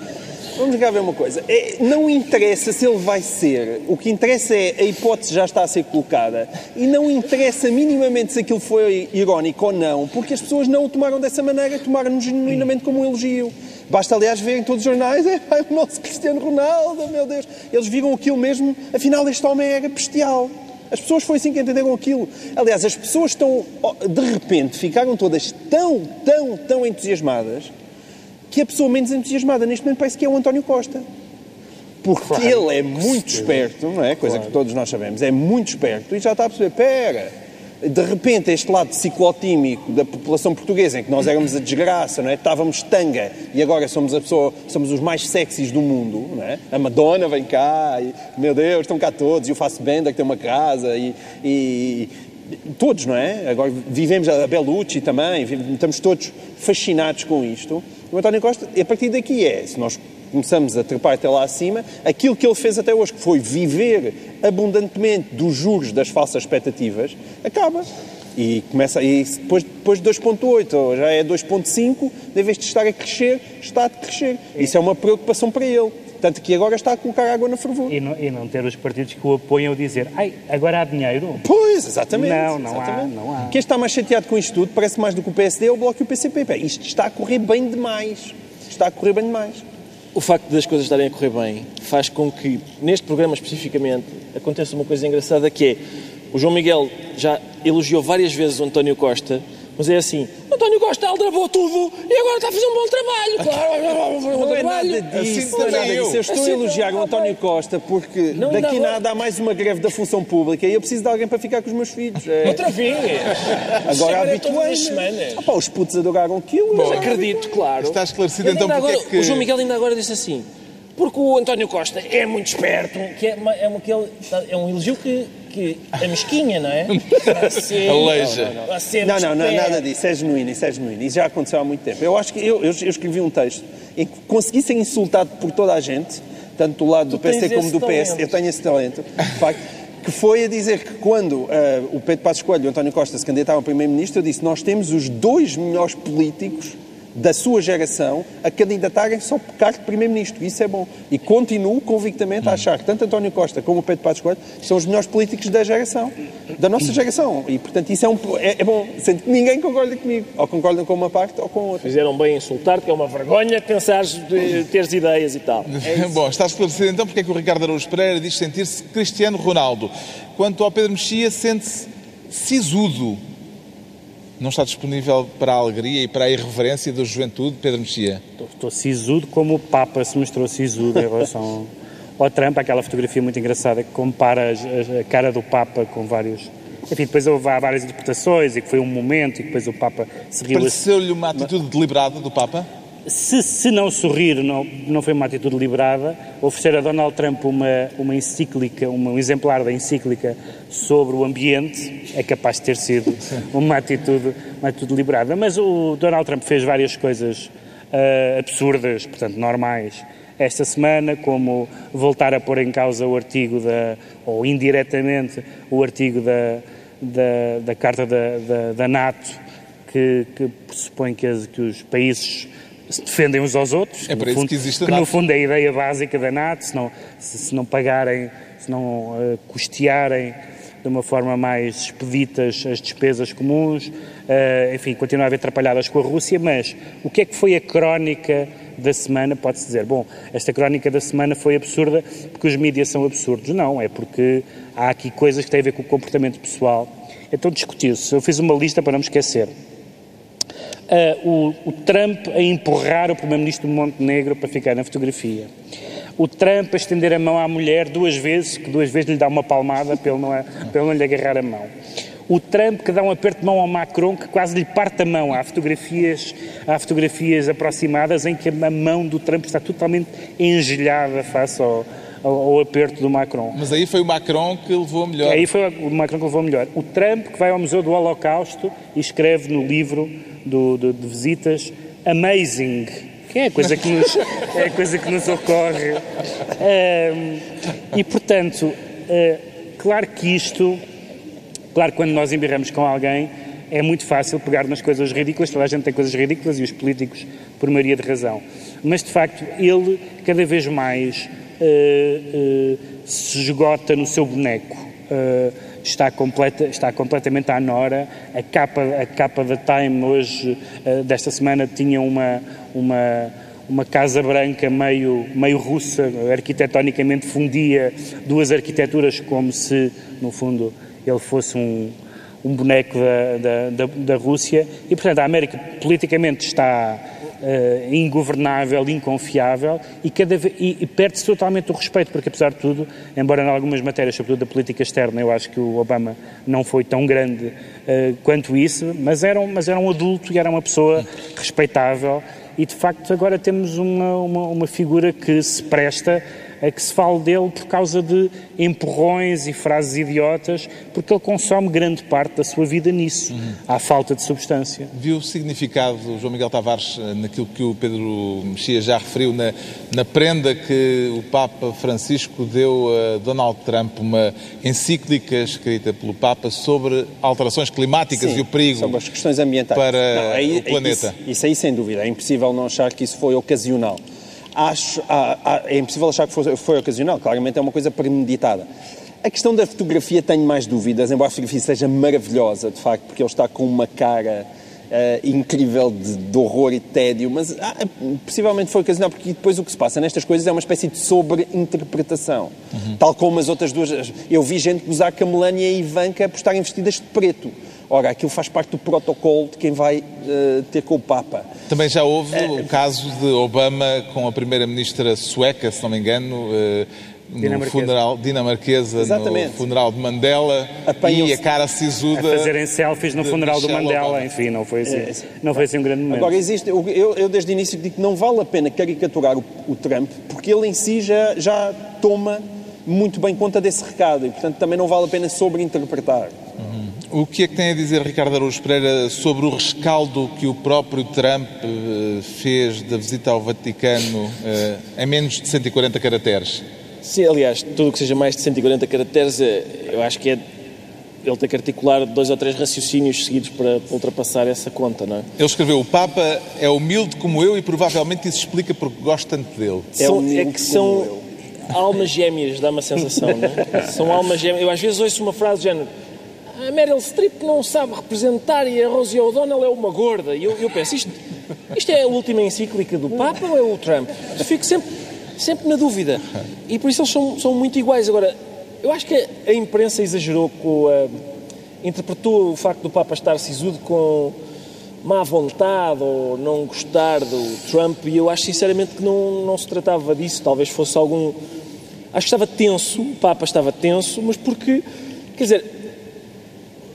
Vamos cá ver uma coisa. Não interessa se ele vai ser. O que interessa é a hipótese já está a ser colocada. E não interessa minimamente se aquilo foi irónico ou não, porque as pessoas não o tomaram dessa maneira, tomaram-no genuinamente como um elogio. Basta, aliás, ver em todos os jornais, o nosso Cristiano Ronaldo, meu Deus. Eles viram aquilo mesmo, afinal este homem era bestial. As pessoas foi assim que entenderam aquilo. Aliás, as pessoas estão, de repente, ficaram todas tão entusiasmadas, que a pessoa menos entusiasmada neste momento parece que é o António Costa. Porque ele é muito esperto, não é? Coisa que todos nós sabemos, é muito esperto e já está a perceber, de repente este lado ciclotímico da população portuguesa, em que nós éramos a desgraça, não é? Estávamos tanga e agora somos os mais sexys do mundo, não é? A Madonna vem cá, e, meu Deus, estão cá todos, e o Fassbender que tem uma casa, e todos, não é? Agora vivemos a Bellucci também, estamos todos fascinados com isto. O António Costa, a partir daqui se nós começamos a trepar até lá acima, aquilo que ele fez até hoje, que foi viver abundantemente dos juros das falsas expectativas, acaba. E começa, e depois de 2.8, ou já é 2.5, em vez de estar a crescer, está a decrescer. Isso é uma preocupação para ele. Tanto que agora está a colocar água na fervura. E não ter os partidos que o apoiam a dizer, agora há dinheiro. Pois, exatamente. Não há. Quem está mais chateado com isto tudo, parece mais do que o PSD, é o Bloco e o PCP. Isto está a correr bem demais. O facto das coisas estarem a correr bem faz com que, neste programa especificamente, aconteça uma coisa engraçada, que é, o João Miguel já elogiou várias vezes o António Costa, mas é assim, António Costa aldrabou tudo e agora está a fazer um bom trabalho, claro. Não é nada disso, eu estou a elogiar o António Costa porque daqui nada há mais uma greve da função pública e eu preciso de alguém para ficar com os meus filhos. Outra vez! Agora habituais. Os putos adoraram aquilo. Mas acredito, claro. Está esclarecido então porque é que... O João Miguel ainda agora disse assim, porque o António Costa é muito esperto, que é um elogio que é mesquinha, não é? Aleija. Não, nada disso, é genuíno. Isso já aconteceu há muito tempo. Eu acho que eu escrevi um texto em que consegui ser insultado por toda a gente, tanto do lado do PSD como do PS. Eu tenho esse talento, de facto, que foi a dizer que quando o Pedro Passos Coelho e o António Costa se candidatavam a primeiro-ministro, eu disse, nós temos os dois melhores políticos da sua geração a candidatarem só por cargo de primeiro-ministro. Isso é bom. E continuo convictamente a achar que tanto António Costa como o Pedro Passos Coelho são os melhores políticos da geração, da nossa geração. E, portanto, isso é bom. Sendo que ninguém concorda comigo. Ou concordam com uma parte ou com outra. Fizeram bem em insultar-te, é uma vergonha pensares de teres ideias e tal. É bom, está esclarecido então porque é que o Ricardo Araújo Pereira diz sentir-se Cristiano Ronaldo. Quanto ao Pedro Mexia, sente-se sisudo. Não está disponível para a alegria e para a irreverência da juventude, Pedro Mexia? Estou sisudo como o Papa se mostrou sisudo em relação ao Trump. Aquela fotografia muito engraçada que compara a cara do Papa com vários... Enfim, depois houve várias interpretações e que foi um momento e depois o Papa se riu... Pareceu-lhe uma atitude deliberada do Papa? se não sorrir, não foi uma atitude deliberada. Oferecer a Donald Trump uma encíclica, um exemplar da encíclica sobre o ambiente, é capaz de ter sido uma atitude deliberada. Mas o Donald Trump fez várias coisas absurdas, portanto normais, esta semana, como voltar a pôr em causa o artigo ou indiretamente o artigo da Carta da NATO, que pressupõe que os países se defendem uns aos outros, que no fundo é a ideia básica da NATO, se não pagarem, se não custearem de uma forma mais expeditas as despesas comuns, enfim, continua a haver atrapalhadas com a Rússia. Mas o que é que foi a crónica da semana? Pode-se dizer, bom, esta crónica da semana foi absurda porque os mídias são absurdos. Não, é porque há aqui coisas que têm a ver com o comportamento pessoal. Então discutiu-se, eu fiz uma lista para não me esquecer. O Trump a empurrar o primeiro-ministro do Montenegro para ficar na fotografia. O Trump a estender a mão à mulher duas vezes, que duas vezes lhe dá uma palmada pelo não lhe agarrar a mão. O Trump que dá um aperto de mão ao Macron, que quase lhe parte a mão. Há fotografias aproximadas em que a mão do Trump está totalmente engelhada face ao aperto do Macron. Mas aí foi o Macron que levou a melhor. Aí foi o Macron que levou a melhor. O Trump que vai ao Museu do Holocausto e escreve no livro de visitas, amazing, que é a coisa que nos ocorre. E, portanto, claro que isto, claro que quando nós embirramos com alguém, é muito fácil pegar nas coisas ridículas, toda a gente tem coisas ridículas e os políticos por maioria de razão. Mas, de facto, ele cada vez mais se esgota no seu boneco. Está completamente à nora. A capa da Time hoje, desta semana, tinha uma Casa Branca meio russa, arquitetonicamente fundia duas arquiteturas como se, no fundo, ele fosse um boneco da Rússia. E, portanto, a América politicamente está ingovernável, inconfiável e perde-se totalmente o respeito, porque, apesar de tudo, embora em algumas matérias, sobretudo da política externa, eu acho que o Obama não foi tão grande quanto isso, mas era um adulto e era uma pessoa respeitável. E, de facto, agora temos uma figura que se presta a que se fale dele por causa de empurrões e frases idiotas, porque ele consome grande parte da sua vida nisso, à falta de substância. Viu o significado, João Miguel Tavares, naquilo que o Pedro Mexia já referiu, na prenda que o Papa Francisco deu a Donald Trump, uma encíclica escrita pelo Papa sobre alterações climáticas? Sim, e o perigo sobre as questões ambientais para o planeta. Isso aí, sem dúvida, é impossível não achar que isso foi ocasional. É impossível achar que foi ocasional, claramente é uma coisa premeditada. A questão da fotografia, tenho mais dúvidas, embora a fotografia seja maravilhosa, de facto, porque ele está com uma cara incrível de horror e tédio, mas possivelmente foi ocasional, porque depois o que se passa nestas coisas é uma espécie de sobreinterpretação, tal como as outras duas. Eu vi gente gozar com a Melania e Ivanka por estarem vestidas de preto. Ora, aquilo faz parte do protocolo de quem vai ter com o Papa. Também já houve o caso de Obama com a primeira-ministra sueca, se não me engano, dinamarquesa, no funeral de Mandela, e a cara sisuda... A fazerem selfies no funeral do Mandela, Obama. Enfim, não foi assim um grande momento. Agora, existe, eu desde o início digo que não vale a pena caricaturar o Trump, porque ele em si já toma muito bem conta desse recado, e portanto também não vale a pena sobreinterpretar. O que é que tem a dizer Ricardo Araújo Pereira sobre o rescaldo que o próprio Trump fez da visita ao Vaticano em menos de 140 caracteres? Sim, aliás, tudo o que seja mais de 140 caracteres, eu acho que ele tem que articular 2 ou 3 raciocínios seguidos para ultrapassar essa conta, não é? Ele escreveu: o Papa é humilde como eu e provavelmente isso explica porque gosto tanto dele. É que são almas gêmeas, dá uma sensação, não é? São almas gêmeas. Eu às vezes ouço uma frase do género: a Meryl Streep não sabe representar e a Rosie O'Donnell é uma gorda. E eu penso, isto é a última encíclica do Papa ou é o Trump? Eu fico sempre na dúvida. E por isso eles são muito iguais. Agora, eu acho que a imprensa exagerou, interpretou o facto do Papa estar sisudo com má vontade ou não gostar do Trump, e eu acho sinceramente que não se tratava disso. Talvez fosse algum... Acho que estava tenso, o Papa estava tenso, mas porque... Quer dizer...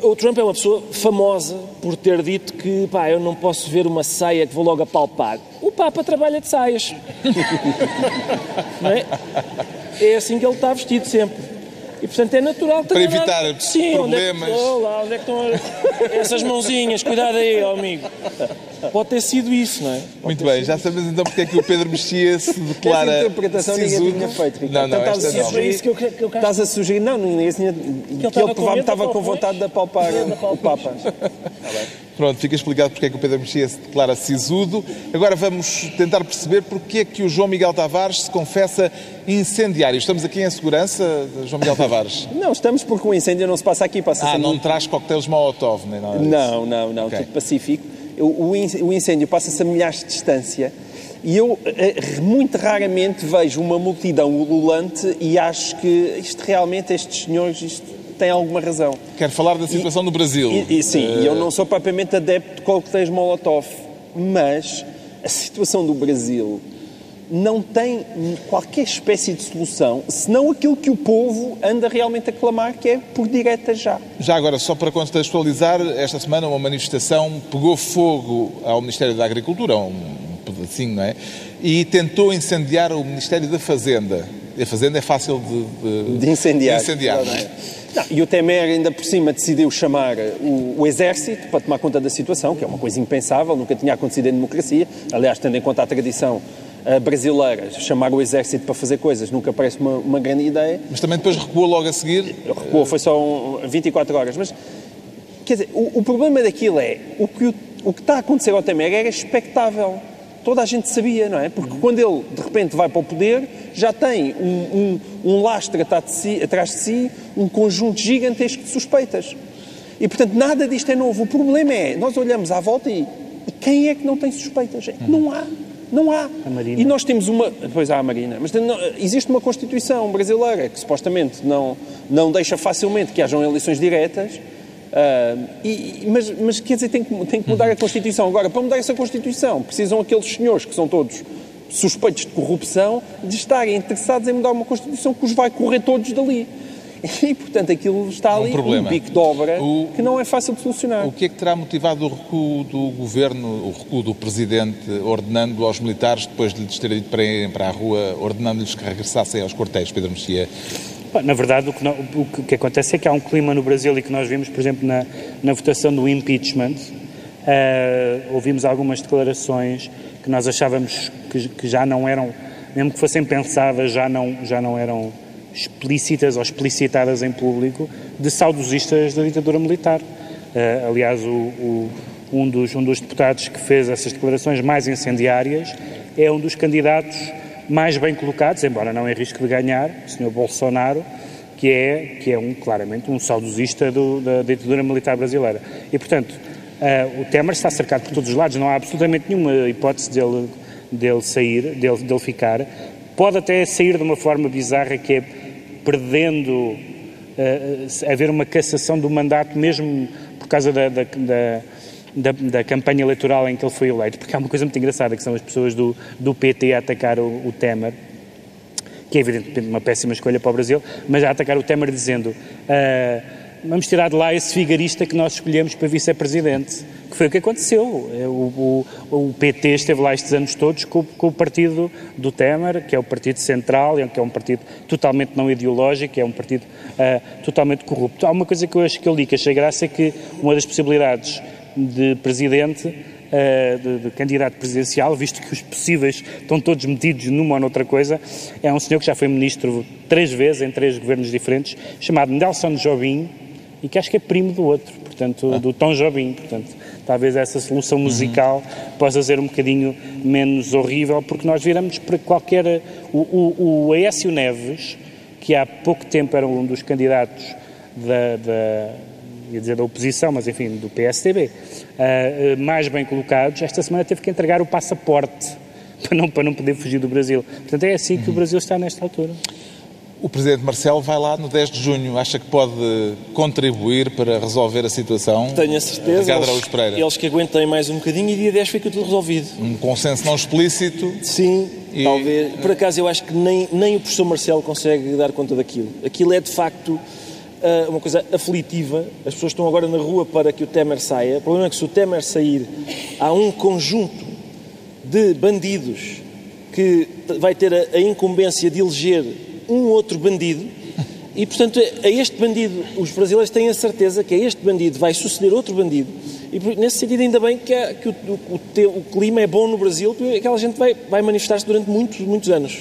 O Trump é uma pessoa famosa por ter dito que, pá, eu não posso ver uma saia que vou logo apalpar. O Papa trabalha de saias. Não é? É assim que ele está vestido sempre. E, portanto, é natural... Para evitar problemas. Onde é que, olá, onde é que estão essas mãozinhas? Cuidado aí, ó amigo. Pode ter sido isso, não é? Pode muito bem, já sabemos então porque é que o Pedro Mexia se declara... Essa interpretação ninguém tinha feito, Ricardo. Não, não, então, esta não. Sugerir, isso que eu estás a sugerir, não, ninguém tinha... Que ele estava com vontade de apalpar o Papa. Pronto, fica explicado porque é que o Pedro Mexia se declara sisudo. Agora vamos tentar perceber porque é que o João Miguel Tavares se confessa incendiário. Estamos aqui em segurança, João Miguel Tavares? Não, estamos porque o incêndio não se passa aqui. Passa ah, não traz coquetéis Molotov, nem nada disso. Não, não, não, okay. Tudo pacífico. O incêndio passa-se a milhares de distância e eu muito raramente vejo uma multidão ululante e acho que isto realmente, estes senhores, isto... tem alguma razão. Quero falar da situação no Brasil. Sim, eu não sou propriamente adepto de coquetéis Molotov, mas a situação do Brasil não tem qualquer espécie de solução, senão aquilo que o povo anda realmente a clamar, que é por direta já. Já agora, só para contextualizar, esta semana uma manifestação pegou fogo ao Ministério da Agricultura, um pedacinho, não é? E tentou incendiar o Ministério da Fazenda. A Fazenda é fácil de incendiar. De incendiar, não é? Não, e o Temer ainda por cima decidiu chamar o exército para tomar conta da situação, que é uma coisa impensável, nunca tinha acontecido em democracia. Aliás, tendo em conta a tradição brasileira, chamar o exército para fazer coisas nunca parece uma grande ideia. Mas também depois recuou logo a seguir? Recuou, foi só 24 horas. Mas, quer dizer, o problema daquilo é, o que está a acontecer ao Temer era expectável. Toda a gente sabia, não é? Porque quando ele, de repente, vai para o poder, já tem um lastro atrás de si, um conjunto gigantesco de suspeitas. E, portanto, nada disto é novo. O problema é, nós olhamos à volta e quem é que não tem suspeitas? É que não há. Não há. A Marina. E nós temos uma... Pois há a Marina. Mas não, existe uma Constituição brasileira que, supostamente, não deixa facilmente que hajam eleições diretas. Mas quer dizer, tem que mudar a Constituição. Agora, para mudar essa Constituição, precisam aqueles senhores que são todos suspeitos de corrupção de estarem interessados em mudar uma Constituição que os vai correr todos dali. E, portanto, aquilo está ali um bico de obra que não é fácil de solucionar. O que é que terá motivado o recuo do governo, o recuo do presidente, ordenando aos militares, depois de lhes ter ido para irem para a rua, ordenando-lhes que regressassem aos quartéis, Pedro Mexia? Na verdade, o que acontece é que há um clima no Brasil e que nós vimos, por exemplo, na votação do impeachment, ouvimos algumas declarações que nós achávamos que já não eram, mesmo que fossem pensadas, já não eram explícitas ou explicitadas em público, de saudosistas da ditadura militar. Aliás, um dos deputados que fez essas declarações mais incendiárias é um dos candidatos mais bem colocados, embora não em risco de ganhar, o Sr. Bolsonaro, que é claramente um saudosista da ditadura militar brasileira. E, portanto, o Temer está cercado por todos os lados, não há absolutamente nenhuma hipótese dele sair, dele ficar. Pode até sair de uma forma bizarra, que é perdendo, haver uma cassação do mandato, mesmo por causa da campanha eleitoral em que ele foi eleito, porque há uma coisa muito engraçada, que são as pessoas do PT a atacar o Temer, que é evidentemente uma péssima escolha para o Brasil, mas a atacar o Temer dizendo vamos tirar de lá esse figarista que nós escolhemos para vice-presidente, que foi o que aconteceu. O PT esteve lá estes anos todos com o partido do Temer, que é o partido central, que é um partido totalmente não ideológico, é um partido totalmente corrupto. Há uma coisa que eu acho que eu li, que achei graça, é que uma das possibilidades de presidente, de candidato presidencial, visto que os possíveis estão todos metidos numa ou noutra coisa, é um senhor que já foi ministro 3 vezes, em 3 governos diferentes, chamado Nelson Jobim, e que acho que é primo do outro, portanto, do Tom Jobim, portanto, talvez essa solução musical possa ser um bocadinho menos horrível, porque nós viramos para qualquer... O Aécio Neves, que há pouco tempo era um dos candidatos da oposição, mas enfim, do PSDB, mais bem colocados, esta semana teve que entregar o passaporte para não poder fugir do Brasil. Portanto, é assim que o Brasil está nesta altura. O Presidente Marcelo vai lá no 10 de junho. Acha que pode contribuir para resolver a situação? Tenho a certeza. Ricardo Araújo Pereira. Eles que aguentem mais um bocadinho e dia 10 fica tudo resolvido. Um consenso não explícito. Sim, e... talvez. Por acaso, eu acho que nem o professor Marcelo consegue dar conta daquilo. Aquilo é, de facto... uma coisa aflitiva, as pessoas estão agora na rua para que o Temer saia. O problema é que se o Temer sair, há um conjunto de bandidos que vai ter a incumbência de eleger um outro bandido e, portanto, a este bandido, os brasileiros têm a certeza que a este bandido vai suceder outro bandido e, nesse sentido, ainda bem que o clima é bom no Brasil, porque aquela gente vai manifestar-se durante muitos anos.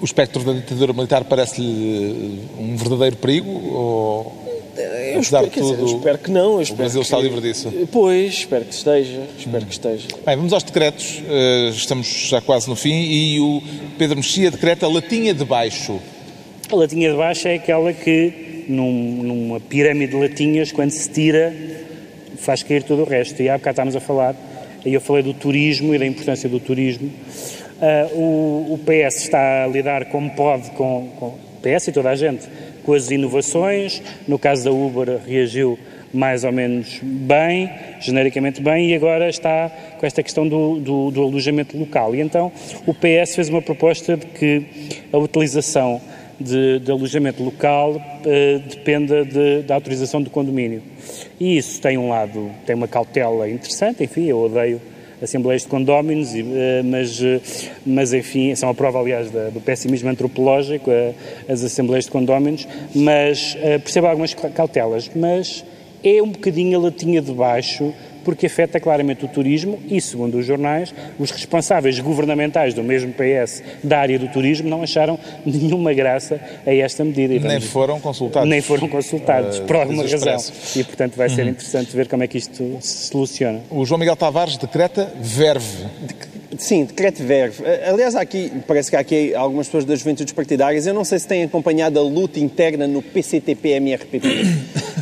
O espectro da ditadura militar parece-lhe um verdadeiro perigo ou, apesar de tudo, eu espero que não. O Brasil está livre disso? Pois, espero que esteja. Espero que esteja. Bem, vamos aos decretos. Estamos já quase no fim e o Pedro Mexia decreta a latinha de baixo. A latinha de baixo é aquela que, numa pirâmide de latinhas, quando se tira, faz cair todo o resto. E há bocado estávamos a falar, e eu falei do turismo e da importância do turismo. O PS está a lidar como pode com o PS e toda a gente, com as inovações. No caso da Uber reagiu mais ou menos bem, genericamente bem, e agora está com esta questão do alojamento local. E então o PS fez uma proposta de que a utilização de alojamento local dependa da autorização do condomínio. E isso tem um lado, tem uma cautela interessante, enfim, eu odeio assembleias de condóminos, mas enfim, são a prova, aliás, do pessimismo antropológico, as assembleias de condóminos, mas percebo algumas cautelas, mas é um bocadinho a latinha de baixo, porque afeta claramente o turismo e, segundo os jornais, os responsáveis governamentais do mesmo PS da área do turismo não acharam nenhuma graça a esta medida. Nem foram consultados. Nem foram consultados, por alguma razão. E, portanto, vai ser interessante ver como é que isto se soluciona. O João Miguel Tavares decreta verve. Sim, decreto verve. Aliás, aqui, parece que há aqui algumas pessoas das juventudes partidárias, eu não sei se têm acompanhado a luta interna no PCTP-MRPP,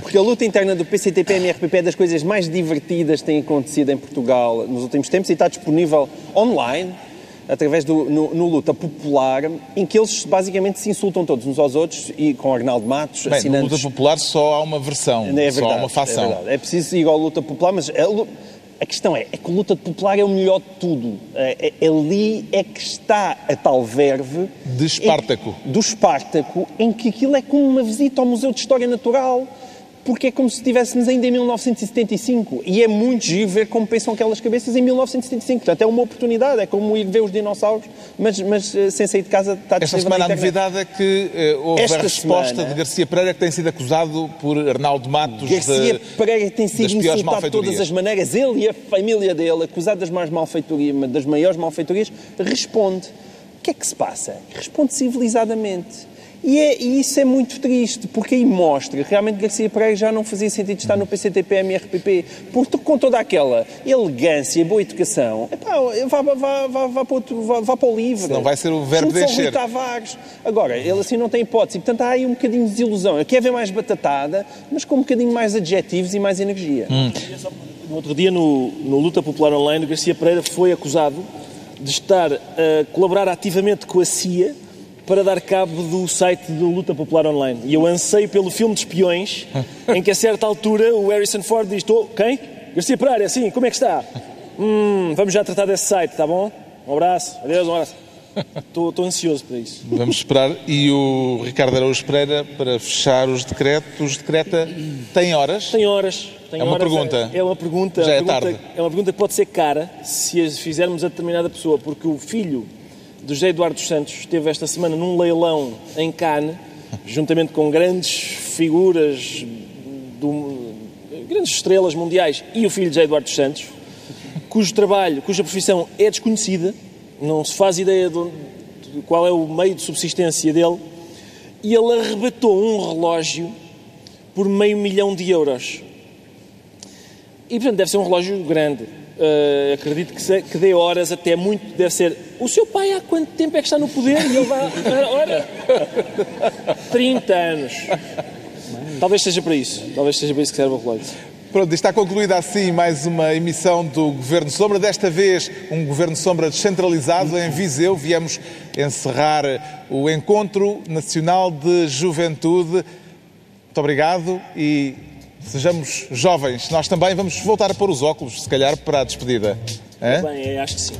porque a luta interna do PCTP-MRPP é das coisas mais divertidas que têm acontecido em Portugal nos últimos tempos e está disponível online, através no Luta Popular, em que eles basicamente se insultam todos uns aos outros e com Arnaldo Matos assinando... No Luta Popular só há uma versão, é verdade, só há uma facção. É verdade. É preciso ir ao Luta Popular, mas... A questão é que a luta popular é o melhor de tudo. Ali é que está a tal verve... De Espartaco. Do Espartaco, em que aquilo é como uma visita ao Museu de História Natural, porque é como se estivéssemos ainda em 1975. E é muito giro ver como pensam aquelas cabeças em 1975. Portanto, é uma oportunidade, é como ir ver os dinossauros, mas sem sair de casa está disponível na internet. Esta semana a novidade é que houve esta a resposta semana, de Garcia Pereira, que tem sido acusado por Arnaldo Matos Garcia Pereira tem sido insultado de todas as maneiras. Ele e a família dele, acusado das maiores malfeitorias, responde. O que é que se passa? Responde civilizadamente. E isso é muito triste, porque aí mostra que realmente Garcia Pereira já não fazia sentido estar no PCTP-MRPP, porque com toda aquela elegância e boa educação, epá, vá para o livre. Não vai ser o verbo de encher. Tavares. Agora, ele assim não tem hipótese, portanto há aí um bocadinho de desilusão. Eu quero ver mais batatada, mas com um bocadinho mais adjetivos e mais energia. No outro dia, no Luta Popular Online, o Garcia Pereira foi acusado de estar a colaborar ativamente com a CIA para dar cabo do site do Luta Popular Online. E eu anseio pelo filme de espiões, em que a certa altura o Harrison Ford diz, quem? Garcia Pereira, assim, como é que está? Vamos já tratar desse site, tá bom? Um abraço, adeus, um abraço. Estou ansioso para isso. Vamos esperar. E o Ricardo Araújo Pereira, para fechar os decretos, decreta, tem horas? Tem horas. Tem horas. Pergunta. É uma pergunta. Já é tarde. É uma pergunta que pode ser cara, se a fizermos a determinada pessoa, porque o filho do José Eduardo dos Santos esteve esta semana num leilão em Cannes, juntamente com grandes figuras, grandes estrelas mundiais e o filho de José Eduardo dos Santos, cuja profissão é desconhecida, não se faz ideia de qual é o meio de subsistência dele, e ele arrebatou um relógio por €500 mil. E, portanto, deve ser um relógio grande. Acredito que dê horas até muito, deve ser. O seu pai há quanto tempo é que está no poder? E ele vai. Ora! 30 anos. Talvez seja para isso que serve o relógio. Pronto, está concluída assim mais uma emissão do Governo Sombra. Desta vez, um Governo Sombra descentralizado em Viseu. Viemos encerrar o Encontro Nacional de Juventude. Muito obrigado e sejamos jovens. Nós também vamos voltar a pôr os óculos, se calhar, para a despedida. Bem, acho que sim.